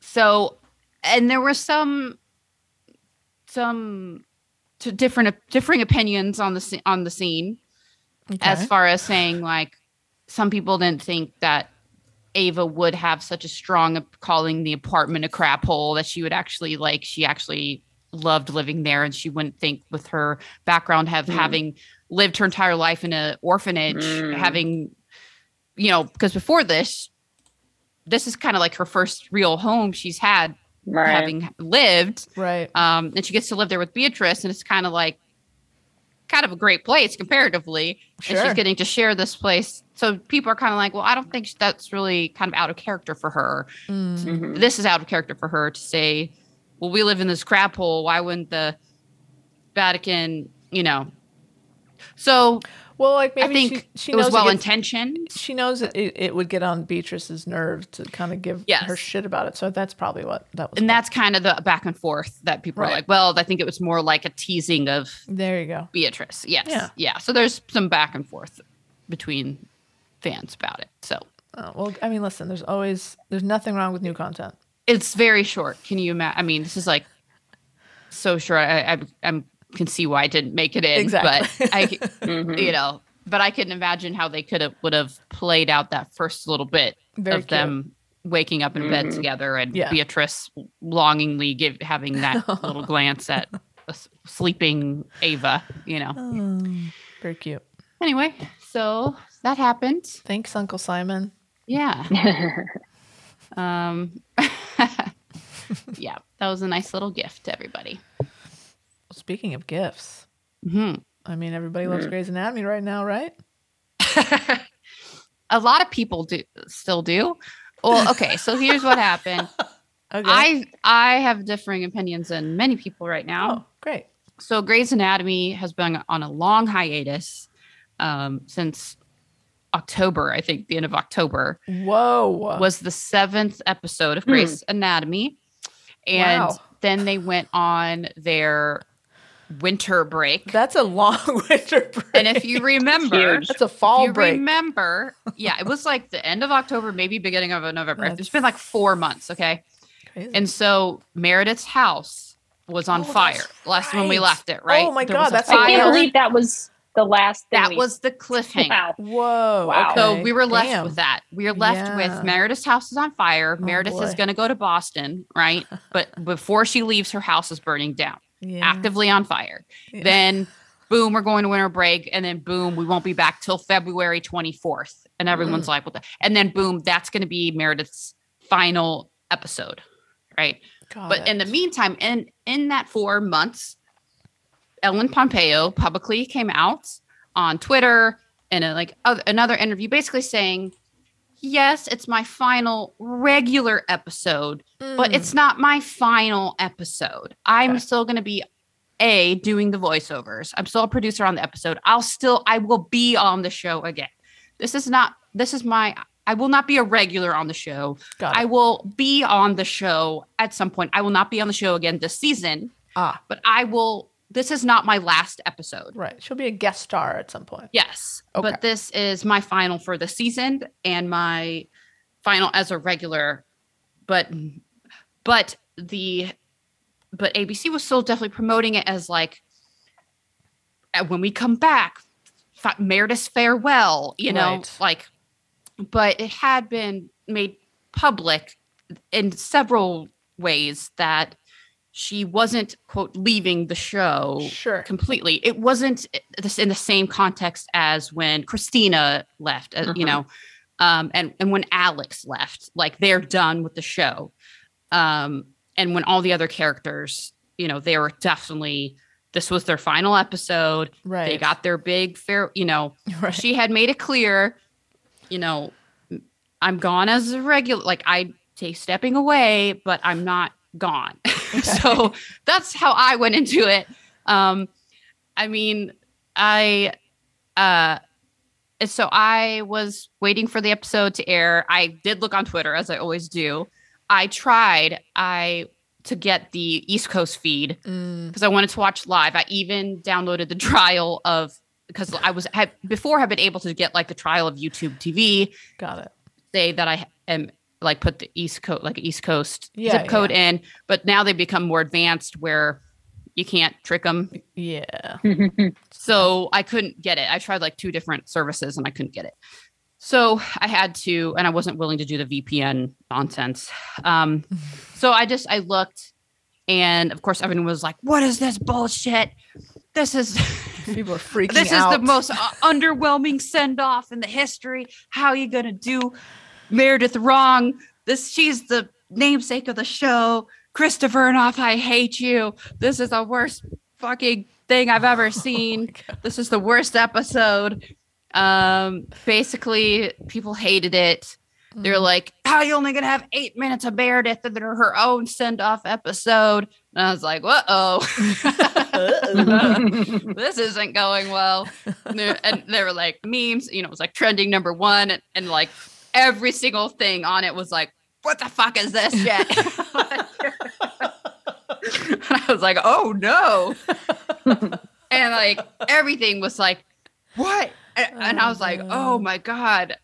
So, and there were some differing opinions on the scene. Okay. As far as saying, like, some people didn't think that Ava would have such a strong calling the apartment a crap hole, that she would actually, like, she actually loved living there. And she wouldn't think with her background of having lived her entire life in an orphanage, having, you know, because before this is kind of like her first real home she's had having lived. Right. And she gets to live there with Beatrice. And it's kind of like, kind of a great place comparatively, and she's getting to share this place. So people are kind of like, well, I don't think that's really kind of out of character for her. Mm-hmm. This is out of character for her to say, well, we live in this crap hole. Why wouldn't the Vatican, you know? So, well, like maybe I think she knows it was well-intentioned. She knows it would get on Beatrice's nerves to kind of give her shit about it. So that's probably what that was. And that's kind of the back and forth that people are like, well, I think it was more like a teasing of there you go, Beatrice. Yes. Yeah. So there's some back and forth between fans about it. So, well, I mean, listen, there's nothing wrong with new content. It's very short. Can you imagine? I mean, this is like so short. I'm can see why I didn't make it in, exactly. But I, you know, but I couldn't imagine how they would have played out that first little bit of them waking up in bed together and Beatrice longingly having that little glance at sleeping Ava, you know. Very cute. Anyway, so that happened. Thanks, Uncle Simon. Yeah. Yeah, that was a nice little gift to everybody. Speaking of gifts, I mean, everybody loves Grey's Anatomy right now, right? A lot of people still do. Well, okay, so here's what happened. Okay. I have differing opinions than many people right now. Oh, great. So Grey's Anatomy has been on a long hiatus since October, I think, the end of October. Whoa. Was the 7th episode of Grey's Anatomy. And then they went on their winter break. That's a long winter break. And if you remember, that's a fall break. Remember, yeah, it was like the end of October, maybe beginning of November. It's been like 4 months, okay? Crazy. And so Meredith's house was on fire last when we left it, right? Oh my God, that's fire. I can't believe that was the last thing. That was the cliffhanger. Wow. Whoa. Wow. Okay. So we were left with that. We are left with Meredith's house is on fire. Oh, Meredith is going to go to Boston, right? But before she leaves, her house is burning down. Yeah. Actively on fire. Yeah. Then, boom, we're going to winter break. And then, boom, we won't be back till February 24th. And everyone's like, what the? And then, boom, that's going to be Meredith's final episode, right? But in the meantime, in that 4 months, Ellen Pompeo publicly came out on Twitter in another interview, basically saying, yes, it's my final regular episode, but it's not my final episode. I'm still going to be doing the voiceovers. I'm still a producer on the episode. I will be on the show again. I will not be a regular on the show. I will be on the show at some point. I will not be on the show again this season, but I will. This is not my last episode. Right. She'll be a guest star at some point. Yes. Okay. But this is my final for the season and my final as a regular. But ABC was still definitely promoting it as like, when we come back, Meredith's farewell, you know, like, but it had been made public in several ways that she wasn't, quote, leaving the show completely. It wasn't in the same context as when Christina left, you know, and when Alex left, like they're done with the show. And when all the other characters, you know, they were definitely, this was their final episode. Right. They got their big fair, you know, she had made it clear, you know, I'm gone as a regular, like I take stepping away, but I'm not gone. So that's how I went into it. I mean, so I was waiting for the episode to air. I did look on Twitter, as I always do. I tried to get the East Coast feed because I wanted to watch live. I even downloaded the trial of, because I was before had been able to get like the trial of YouTube TV. Say that I am. Like put the East Coast, like East Coast zip code in, but now they've become more advanced where you can't trick them. So I couldn't get it. I tried like two different services and I couldn't get it. So I had to, and I wasn't willing to do the VPN nonsense. So I looked, and of course everyone was like, "What is this bullshit? This is." People are freaking out. This is the most underwhelming send off in the history. How are you gonna do Meredith wrong? She's the namesake of the show. Christopher Vernoff, I hate you. This is the worst fucking thing I've ever seen. This is the worst episode. Basically, people hated it. They're like, "How are you only gonna have 8 minutes of Meredith and her own send-off episode?" And I was like, "Uh-oh, this isn't going well." And there were like memes. You know, it was like trending number one, and like. Every single thing on it was like, "What the fuck is this shit?" And I was like, "Oh no." And like everything was like, "What?" And I was like, "Oh my God.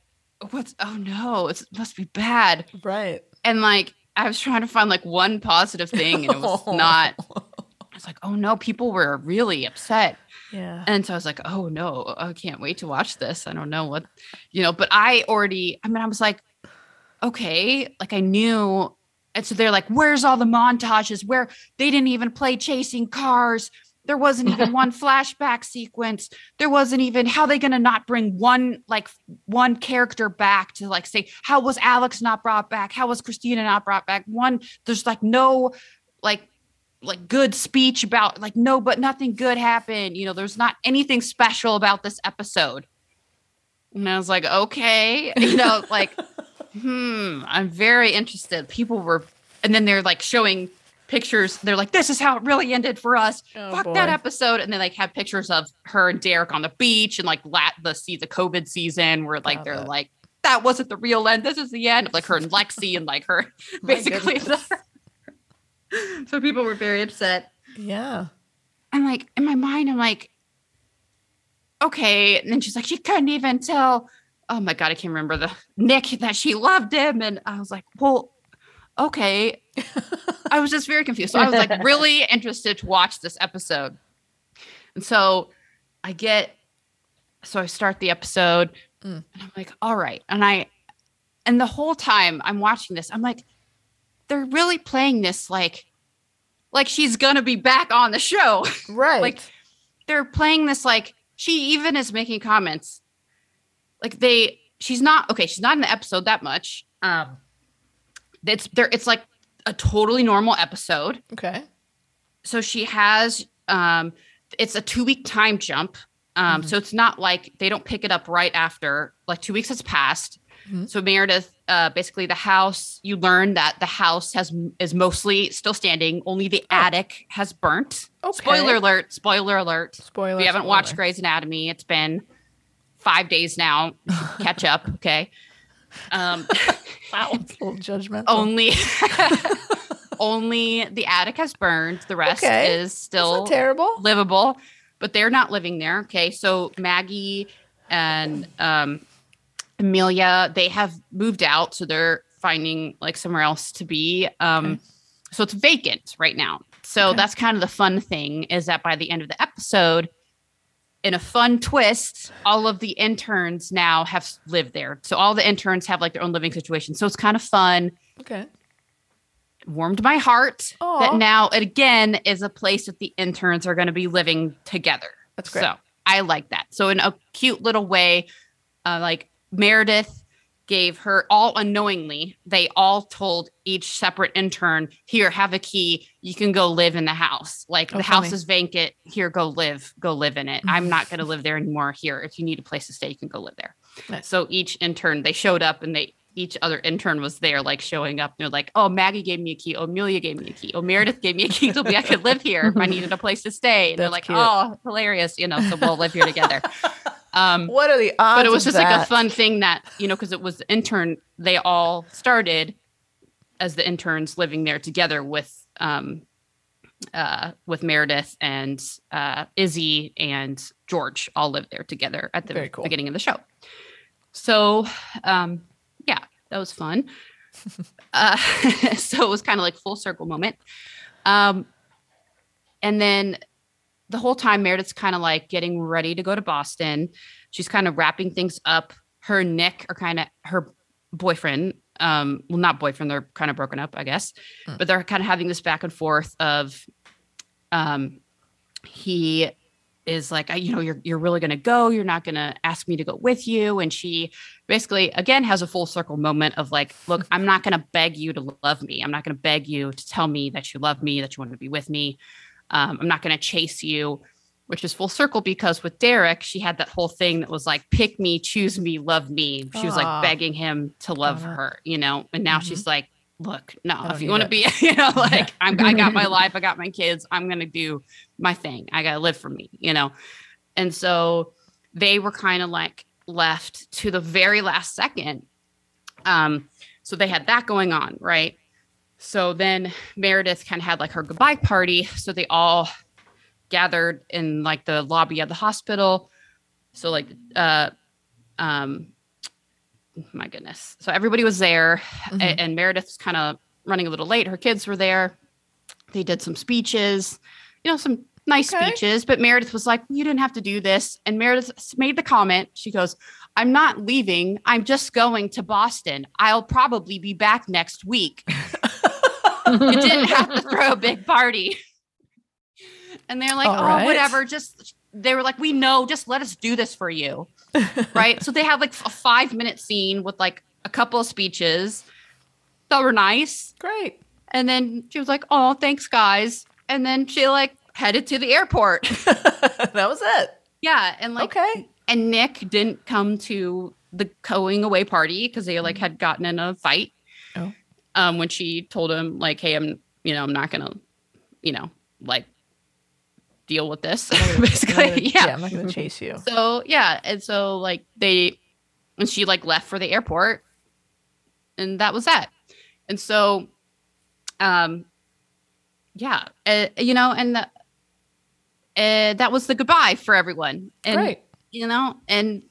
Oh no, it must be bad." Right. And like, I was trying to find like one positive thing and it was not. I was like, "Oh no," people were really upset. Yeah. And so I was like, "Oh no, I can't wait to watch this. I don't know what, you know," but I was like, okay, like I knew. And so they're like, "Where's all the montages where they didn't even play chasing cars? There wasn't even one flashback sequence. There wasn't even, how are they going to not bring one character back to like say, how was Alex not brought back? How was Christina not brought back? There's like no, like good speech about like, no, but nothing good happened. You know, there's not anything special about this episode." And I was like, okay, you know, like, I'm very interested. People were, and then they're like showing pictures. They're like, "This is how it really ended for us. Oh, fuck boy. That episode." And they like have pictures of her and Derek on the beach and like the COVID season where like, they're like, "That wasn't the real end. This is the end of like her and Lexi," and like her basically. So people were very upset. Yeah. I'm like, in my mind, I'm like, okay. And then she's like, she couldn't even tell. Oh my God, I can't remember Nick that she loved him. And I was like, well, okay. I was just very confused. So I was like really interested to watch this episode. And so I start the episode and I'm like, all right. And the whole time I'm watching this, I'm like, they're really playing this like she's gonna be back on the show. Right. Like they're playing this like she even is making comments. Like she's not in the episode that much. It's like a totally normal episode. Okay. So she has it's a 2-week time jump. So it's not like they don't pick it up right after, like 2 weeks has passed. Mm-hmm. So Meredith, basically you learn that the house is mostly still standing. Only the attic has burnt. Okay. Spoiler alert. If you haven't watched Grey's Anatomy, it's been 5 days now. Catch up. Okay. Wow. It's a little judgmental. Only the attic has burned. The rest is still terrible. Livable, but they're not living there. Okay. So Maggie and, Amelia, they have moved out, so they're finding like somewhere else to be. So it's vacant right now. So that's kind of the fun thing, is that by the end of the episode, in a fun twist, all of the interns now have lived there. So all the interns have like their own living situation. So it's kind of fun. Okay. warmed my heart. Aww. That now, again, is a place that the interns are going to be living together. That's great. So I like that. So in a cute little way, like Meredith gave her all unknowingly, they all told each separate intern, here, have a key. You can go live in the house. Like the house is vacant. Here, go live in it. I'm not going to live there anymore. Here, if you need a place to stay, you can go live there. Nice. So each intern, they showed up and each other intern was there, like showing up. They're like, oh, Maggie gave me a key. Oh, Amelia gave me a key. Oh, Meredith gave me a key. So I could live here if I needed a place to stay. And they're like, cute. Oh, hilarious. You know, so we'll live here together. What are the odds? But it was just like a fun thing that, you know, because it was the intern, they all started as the interns living there together with Meredith and Izzy and George all lived there together at the beginning of the show. So yeah, that was fun. So it was kind of like full circle moment. And then the whole time Meredith's kind of like getting ready to go to Boston. She's kind of wrapping things up. Her Nick are kind of her boyfriend. Well, not boyfriend. They're kind of broken up, I guess. Mm. But they're kind of having this back and forth of he is like, you know, you're really going to go. You're not going to ask me to go with you. And she basically, again, has a full circle moment of like, look, I'm not going to beg you to love me. I'm not going to beg you to tell me that you love me, that you want to be with me. I'm not going to chase you, which is full circle because with Derek, she had that whole thing that was like, pick me, choose me, love me. She was like begging him to love her, you know, and now she's like, look, no, if you want to be, you know, like I got my life, I got my kids, I'm going to do my thing. I got to live for me, you know? And so they were kind of like left to the very last second. So they had that going on. Right. So then Meredith kind of had like her goodbye party. So they all gathered in like the lobby of the hospital. So like, my goodness. So everybody was there and Meredith's kind of running a little late. Her kids were there. They did some speeches, you know, some nice speeches, but Meredith was like, you didn't have to do this. And Meredith made the comment. She goes, I'm not leaving. I'm just going to Boston. I'll probably be back next week. You didn't have to throw a big party. And they're like, all right, whatever. They were like, we know, just let us do this for you. Right. So they have like a 5-minute scene with like a couple of speeches that were nice. Great. And then she was like, oh, thanks guys. And then she like headed to the airport. That was it. Yeah. And like, and Nick didn't come to the going away party because they like had gotten in a fight. Oh. When she told him like, hey, I'm not going to, like deal with this. Basically. I'm not going to chase you. So, yeah. And so like she like left for the airport and that was that. And so, that was the goodbye for everyone. And, you know, and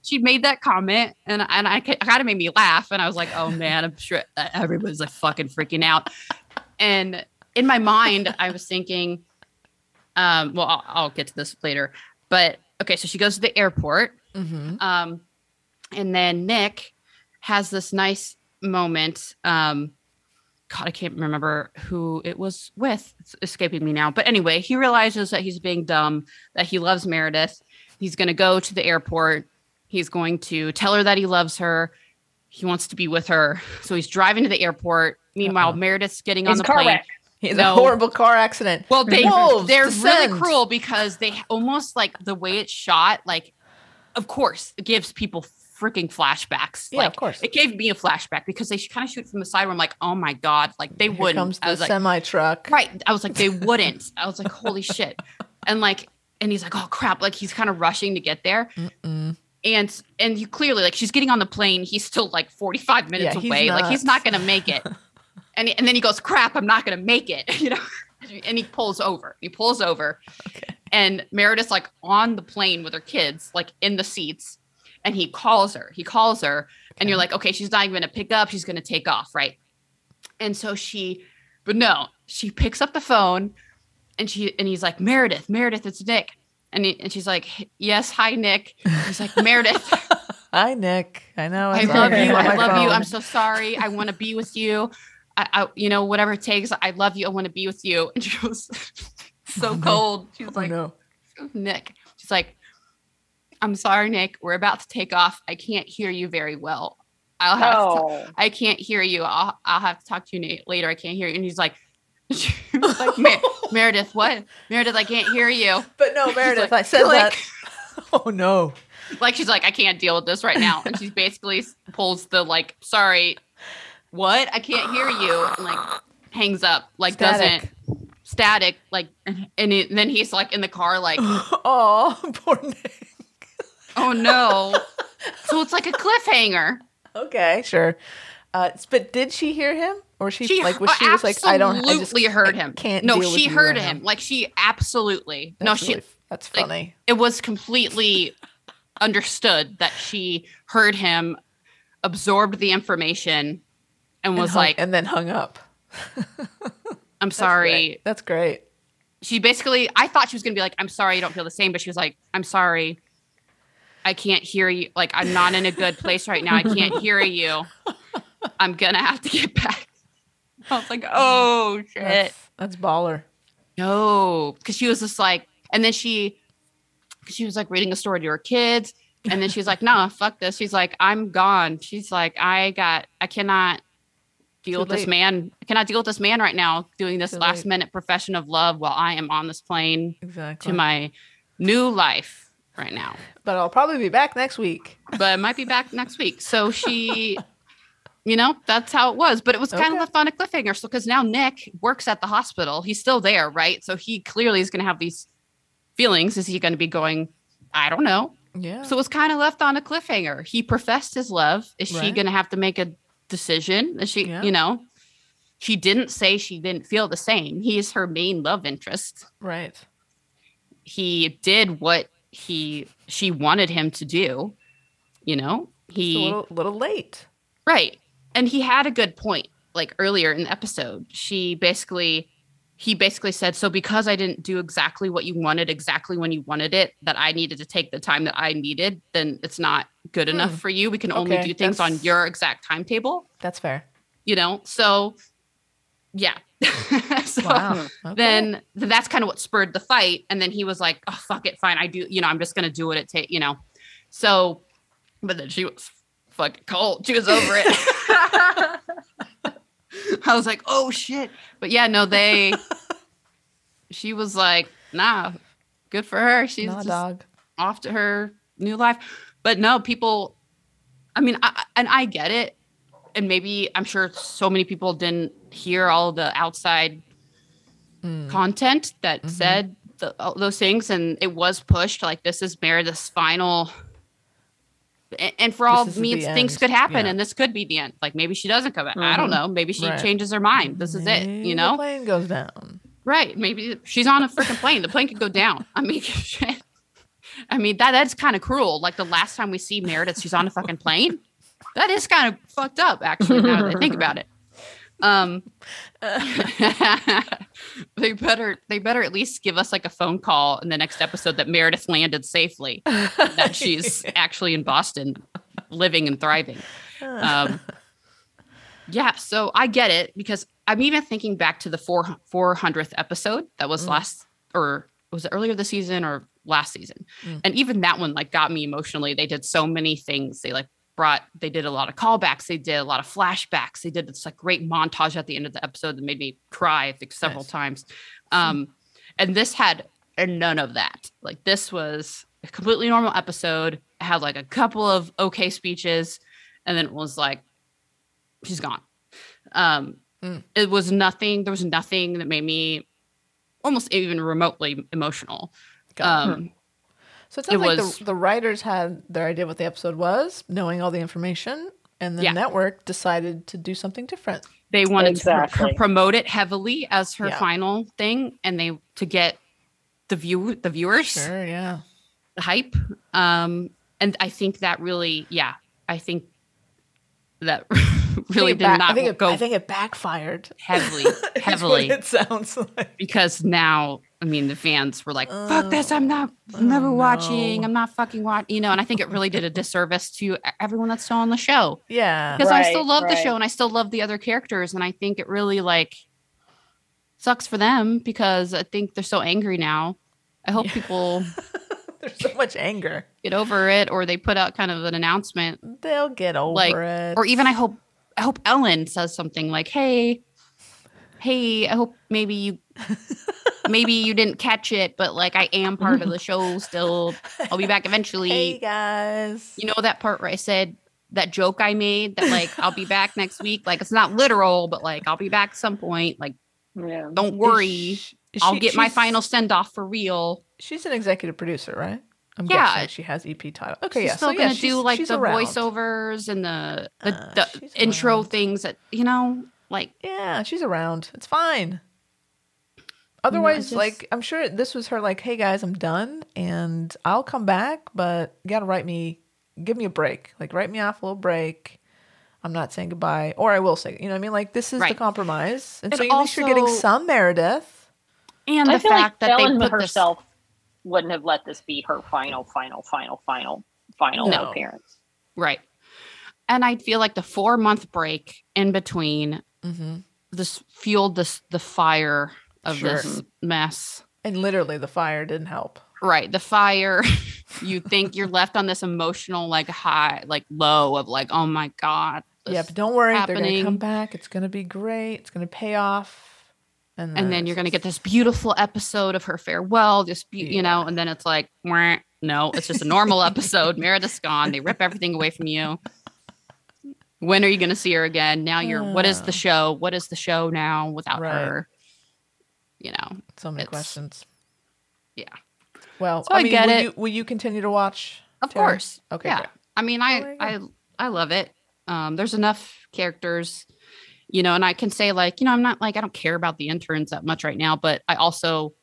she made that comment and I kind of made me laugh. And I was like, oh man, I'm sure everybody's like fucking freaking out. And in my mind, I was thinking, well, I'll get to this later, but okay. So she goes to the airport. And then Nick has this nice moment. God, I can't remember who it was with. It's escaping me now. But anyway, he realizes that he's being dumb, that he loves Meredith. He's going to go to the airport. He's going to tell her that he loves her. He wants to be with her. So he's driving to the airport. Meanwhile, Meredith's getting on the plane. Wreck. It's a horrible car accident. Well, they're really cruel because they almost like the way it's shot, like, of course, it gives people freaking flashbacks. Yeah, like, of course. It gave me a flashback because they kind of shoot from the side where I'm like, oh my God, like they wouldn't. Comes the semi-truck. Right. I was like, they wouldn't. I was like, holy shit. And like, and he's like, oh crap. Like he's kind of rushing to get there. Mm-mm. And you clearly like she's getting on the plane. He's still like 45 minutes away. Like he's not going to make it. And then he goes, crap, I'm not going to make it, you know, and he pulls over. And Meredith's like on the plane with her kids, like in the seats. And he calls her and you're like, okay, she's not even going to pick up. She's going to take off. Right. And so she picks up the phone and he's like, Meredith, it's Nick. And she's like, yes. Hi, Nick. He's like, Meredith. Hi, Nick. I know. I love you. I'm so sorry. I want to be with you. I you know, whatever it takes, I love you, I want to be with you. And she was so cold. She was like, Nick. She's like, I'm sorry, Nick, we're about to take off. I can't hear you very well. I'll have to I can't hear you. I'll have to talk to you later. I can't hear you. And he's like, she was like, Meredith, what? Meredith, I can't hear you. But no, Meredith, like, I said like, that. Oh no. Like, she's like, I can't deal with this right now. And she basically pulls the like, sorry, what? I can't hear you. And like hangs up, like static, like, and then he's like in the car, like, oh, poor Nick. Oh no. So it's like a cliffhanger. Okay, sure. But did she hear him? Or she like was she was like, I just heard him. She heard him. Like she absolutely. That's funny. Like, it was completely understood that she heard him, absorbed the information, and was like, and then hung up. I'm sorry. That's great. She basically, I thought she was gonna be like, I'm sorry, you don't feel the same, but she was like, I'm sorry, I can't hear you. Like, I'm not in a good place right now. I can't hear you. I'm gonna have to get back. I was like, oh shit. That's baller. No, because she was just like, and then she was like reading a story to her kids, and then she's like, nah, fuck this. She's like, I'm gone. She's like, I cannot deal with this man. I cannot deal with this man right now doing this last minute profession of love while I am on this plane to my new life right now. But I'll probably be back next week. But I might be back next week. So she you know, that's how it was. But it was kind of left on a cliffhanger. So, because now Nick works at the hospital. He's still there, right? So he clearly is going to have these feelings. Is he going to be going, I don't know. Yeah. So it was kind of left on a cliffhanger. He professed his love. Is she going to have to make a decision? Is she, you know, she didn't say she didn't feel the same. He is her main love interest. Right. He did what she wanted him to do. You know, he. It's a little late. Right. And he had a good point, like earlier in the episode. He basically said, so because I didn't do exactly what you wanted, exactly when you wanted it, that I needed to take the time that I needed, then it's not good enough for you. We can only do things on your exact timetable. That's fair. You know? So, yeah. Then that's kind of what spurred the fight. And then he was like, oh, fuck it. Fine. I do. You know, I'm just going to do what it takes, you know? So, but then she was fucking cold. She was over it. I was like, oh shit. But yeah, no, she was like, nah, good for her. She's just off to her new life. But no, people, I mean, I get it. And maybe I'm sure so many people didn't hear all the outside content that said those things. And it was pushed like, this is Meredith's final. And for all means, things could happen, and this could be the end. Like, maybe she doesn't come back. I don't know. Maybe she changes her mind. This is it, you know? The plane goes down. Right. Maybe she's on a freaking plane. The plane could go down. I mean, shit. I mean, that's kind of cruel. Like, the last time we see Meredith, she's on a fucking plane. That is kind of fucked up, actually, now that I think about it. They better at least give us like a phone call in the next episode that Meredith landed safely, that she's actually in Boston living and thriving. Yeah. So I get it, because I'm even thinking back to the 400th episode that was last, or was it earlier this season or last season? And even that one like got me emotionally. They did so many things. They did a lot of callbacks. They did a lot of flashbacks. They did this like great montage at the end of the episode that made me cry, I think, several times. And this had none of that. Like, this was a completely normal episode. It had like a couple of okay speeches, and then it was like, she's gone. It was nothing. There was nothing that made me almost even remotely emotional. So it sounds like the writers had their idea of what the episode was, knowing all the information, and the network decided to do something different. They wanted to promote it heavily as her final thing, and to get the viewers, the hype. And I think that really, I think that really I think it backfired heavily. It sounds like, because now I mean, the fans were like, fuck this. I'm never watching. I'm not fucking watching, you know, and I think it really did a disservice to everyone that's still on the show. Yeah. Because I still love the show and I still love the other characters. And I think it really like sucks for them because I think they're so angry now. I hope people. There's so much anger. Get over it. Or they put out kind of an announcement. They'll get over it. Or even I hope Ellen says something like, hey, I hope maybe you didn't catch it, but like I am part of the show still. I'll be back eventually. Hey guys. You know that part where I said that joke I made that like I'll be back next week? Like it's not literal, but like I'll be back at some point. Like don't worry. I'll get my final send off for real. She's an executive producer, right? I'm guessing she has EP title. Okay, she's still gonna do like the around. Voiceovers and the intro around. Things that you know. Like, yeah, she's around. It's fine. Otherwise, like, I'm sure this was her like, hey, guys, I'm done and I'll come back, but you got to give me a break. Like, write me off a little break. I'm not saying goodbye or I will say, you know what I mean? Like, this is the compromise. And so at least you're getting some Meredith. And the fact that Ellen herself wouldn't have let this be her final appearance. Right. And I feel like the 4-month break in between this fueled the fire of this mess. And literally the fire didn't help. Right. The fire, you think you're left on this emotional, like high, like low of like, oh my God. Yeah, but don't worry. They're going to come back. It's going to be great. It's going to pay off. And then you're going to get this beautiful episode of her farewell, you know, and then it's like, meh. No, it's just a normal episode. Meredith's gone. They rip everything away from you. When are you going to see her again? Now you're, what is the show? What is the show now without her? You know, so many questions. Yeah. Well, so I mean, get it. Will you continue to watch? Of course. Okay. Yeah. Great. I mean, I love it. There's enough characters, you know, and I can say like, you know, I'm not like, I don't care about the interns that much right now, but I also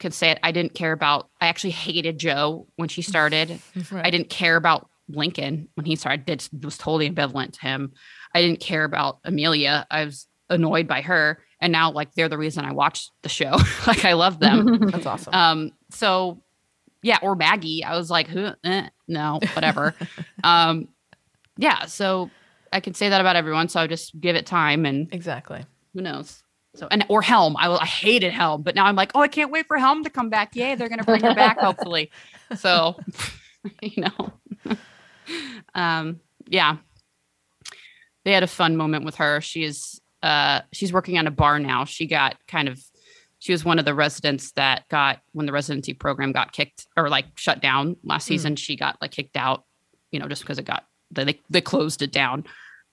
could say it. I didn't care about, I actually hated Jo when she started. I didn't care about Lincoln when he started. I was totally ambivalent to him. I didn't care about Amelia. I was annoyed by her, and now like they're the reason I watched the show. Like I love them. That's awesome. So yeah, or Maggie. I was like, no, whatever. Yeah. So I can say that about everyone. So I just give it time, and exactly who knows. So or Helm. I hated Helm, but now I'm like, oh, I can't wait for Helm to come back. Yay, they're gonna bring her back hopefully. So you know. Yeah, they had a fun moment with her. She's working on a bar now. She was one of the residents that got, when the residency program got kicked or like shut down last season, she got like kicked out, you know, just because they closed it down.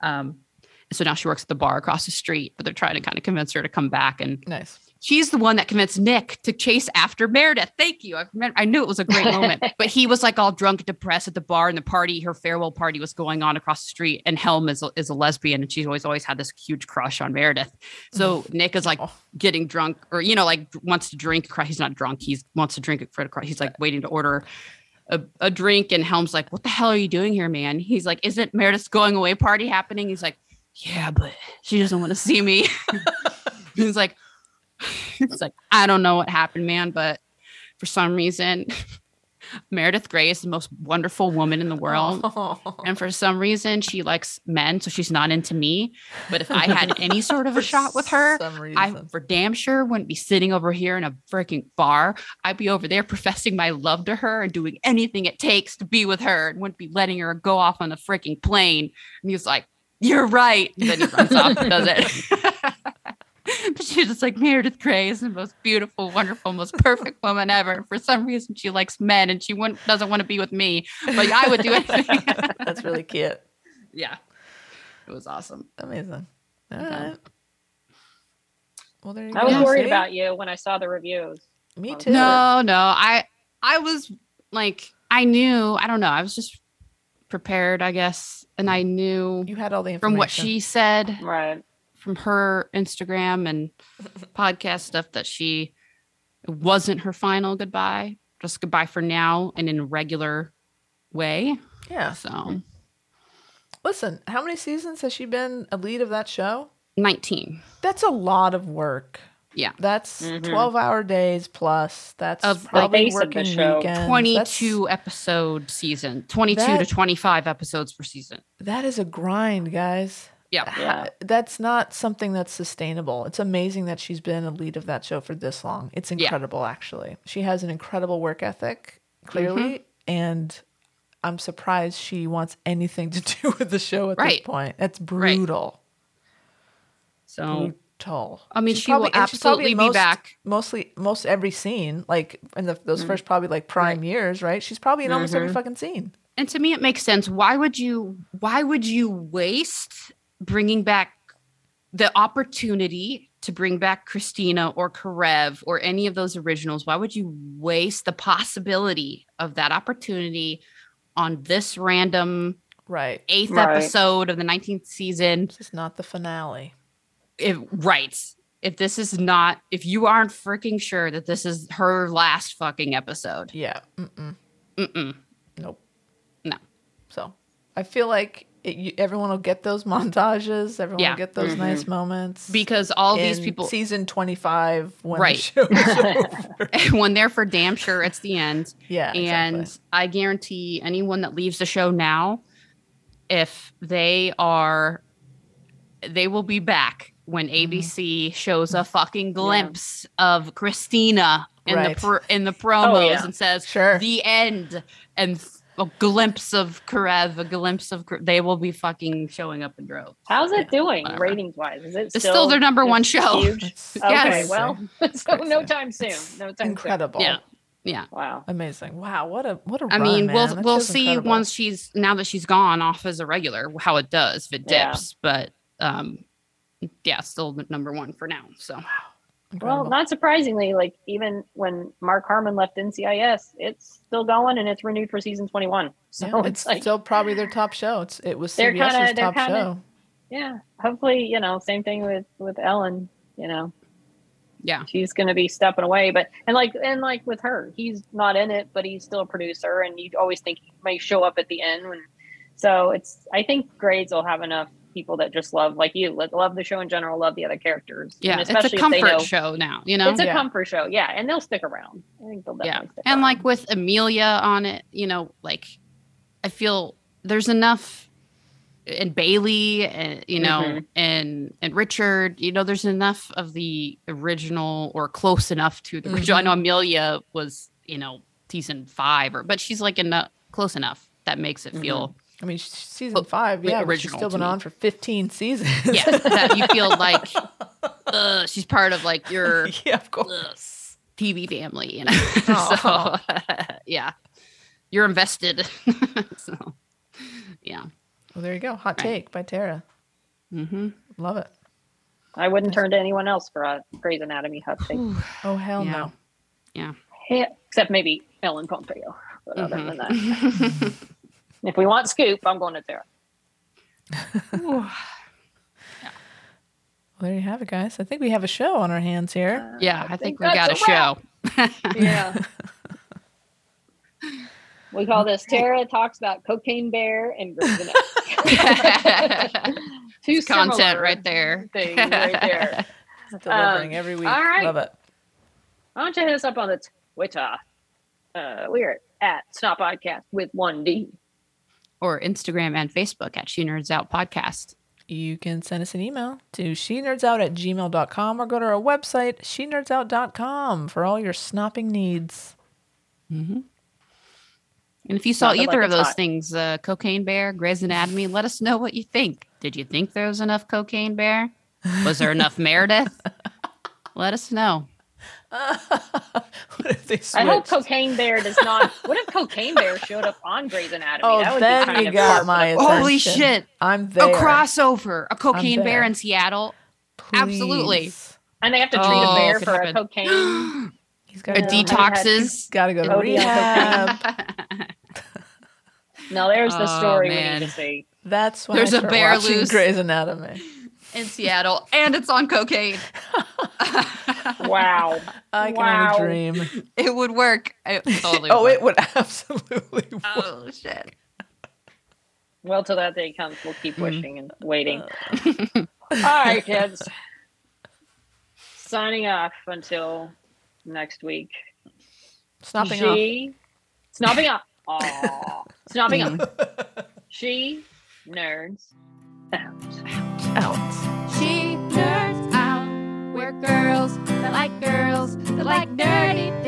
So now she works at the bar across the street, but they're trying to kind of convince her to come back. And nice. She's the one that convinced Nick to chase after Meredith. Thank you. I knew it was a great moment, but he was like all drunk and depressed at the bar, and her farewell party was going on across the street. And Helm is a lesbian, and she's always had this huge crush on Meredith. So Nick is like getting drunk, or, you know, like wants to drink. He's not drunk. He wants to drink. He's like waiting to order a drink. And Helm's like, what the hell are you doing here, man? He's like, isn't Meredith's going away party happening? He's like, yeah, but she doesn't want to see me. It's like, I don't know what happened, man, but for some reason, Meredith Grey is the most wonderful woman in the world. Oh. And for some reason, she likes men, so she's not into me. But if I had any sort of a shot with her, I for damn sure wouldn't be sitting over here in a freaking bar. I'd be over there professing my love to her and doing anything it takes to be with her, and wouldn't be letting her go off on a freaking plane. And he was like, you're right. And then he runs off and does it. But she's just like, Meredith Grey is the most beautiful, wonderful, most perfect woman ever. For some reason, she likes men, and she doesn't want to be with me. But I would do anything. That's really cute. Yeah. It was awesome. Amazing. All right. Well, there you go. I was worried about you when I saw the reviews. Me too. No. I was like, I knew. I don't know. I was just prepared, I guess. And I knew. You had all the information. From what she said. Right. From her Instagram and podcast stuff that it wasn't her final goodbye, just goodbye for now and in a regular way. Yeah. So listen, how many seasons has she been a lead of that show? 19. That's a lot of work. Yeah, that's 12-hour days plus. That's of probably the working show. Weekends. 22 episode season, 22 to 25 episodes per season. That is a grind, guys. Yeah, that's not something that's sustainable. It's amazing that she's been a lead of that show for this long. It's incredible, actually. She has an incredible work ethic, clearly, and I'm surprised she wants anything to do with the show at this point. That's brutal. So brutal. I mean, she probably, will absolutely be back. Most every scene, like in those first probably like prime years, right? She's probably in almost every fucking scene. And to me, it makes sense. Why would you waste bringing back the opportunity to bring back Christina or Karev or any of those originals? Why would you waste the possibility of that opportunity on this random eighth episode of the 19th season? This is not the finale. If this is not, if you aren't freaking sure that this is her last fucking episode. Yeah. Nope. No. So I feel like everyone will get those montages. Everyone will get those nice moments. Because all these people... Season 25 when the show's over. When they're for damn sure it's the end. Yeah, and exactly. I guarantee anyone that leaves the show now, if they are... They will be back when ABC shows a fucking glimpse of Christina in the promos and says, the end, and... A glimpse of Karev, a glimpse of... They will be fucking showing up in droves. How's it doing ratings-wise? Is it still their number one show? Huge? Okay, well, so no time soon. Incredible. Yeah. Yeah. Wow. Amazing. Wow. What a run, man. We'll see incredible. Once she's... Now that she's gone off as a regular, how it does, if it dips. But, still number one for now. So... Incredible. Well, not surprisingly, like even when Mark Harmon left NCIS, it's still going and it's renewed for season 21. So it's like, still probably their top show. It was CBS's top show. Yeah. Hopefully, same thing with Ellen, Yeah. She's going to be stepping away. But, and like with her, he's not in it, but he's still a producer. And you always think he may show up at the end. I think Grades will have enough people that just love, like you, love the show in general, love the other characters. Yeah, and especially it's a comfort show now, It's a comfort show, and they'll stick around. I think they'll definitely stick around. And like with Amelia on it, I feel there's enough, and Bailey, and Richard, there's enough of the original or close enough to the original. I know Amelia was, season 5, but she's like close enough that makes it feel... I mean, season 5, she's still been on for 15 seasons. Yeah, that you feel like she's part of like your of course. TV family, So, you're invested. So, yeah. Well, there you go. Hot take by Tara. Mm-hmm. Love it. I wouldn't turn to anyone else for a Grey's Anatomy hot take. Oh, hell no. Yeah. Except maybe Ellen Pompeo. But other than that. If we want scoop, I'm going to Tara. Well, there you have it, guys. I think we have a show on our hands here. I think we got a show. We call this Tara Talks About Cocaine Bear and Grey's Anatomy. Two content right there. Things right there. Delivering every week. All right. Love it. Why don't you hit us up on the Twitter? We're at Snot Podcast with 1D. Or Instagram and Facebook at She Nerds Out Podcast. You can send us an email to shenerdsout@gmail.com or go to our website, shenerdsout.com, for all your snopping needs. Mm-hmm. And if you saw either of those things, Cocaine Bear, Grey's Anatomy, let us know what you think. Did you think there was enough Cocaine Bear? Was there enough Meredith? Let us know. What if they switched? I hope Cocaine Bear does not. What if Cocaine Bear showed up on Grey's Anatomy? Oh, that would then be kind of got my attention. Holy shit! I'm there. A crossover, a Cocaine Bear in Seattle. Please. Absolutely. And they have to treat a bear for a cocaine. He's got detoxes. Got to go to rehab. No, there's the story we need to see. That's why there's a bear loose Grey's Anatomy. In Seattle, and it's on cocaine. Wow. I can only dream. It would work. It totally would. It would absolutely work. Oh, shit. Well, till that day comes, we'll keep wishing and waiting. All right, kids. signing off until next week. Snopping off. She nerds out. She nerds out. We're girls that like nerdy.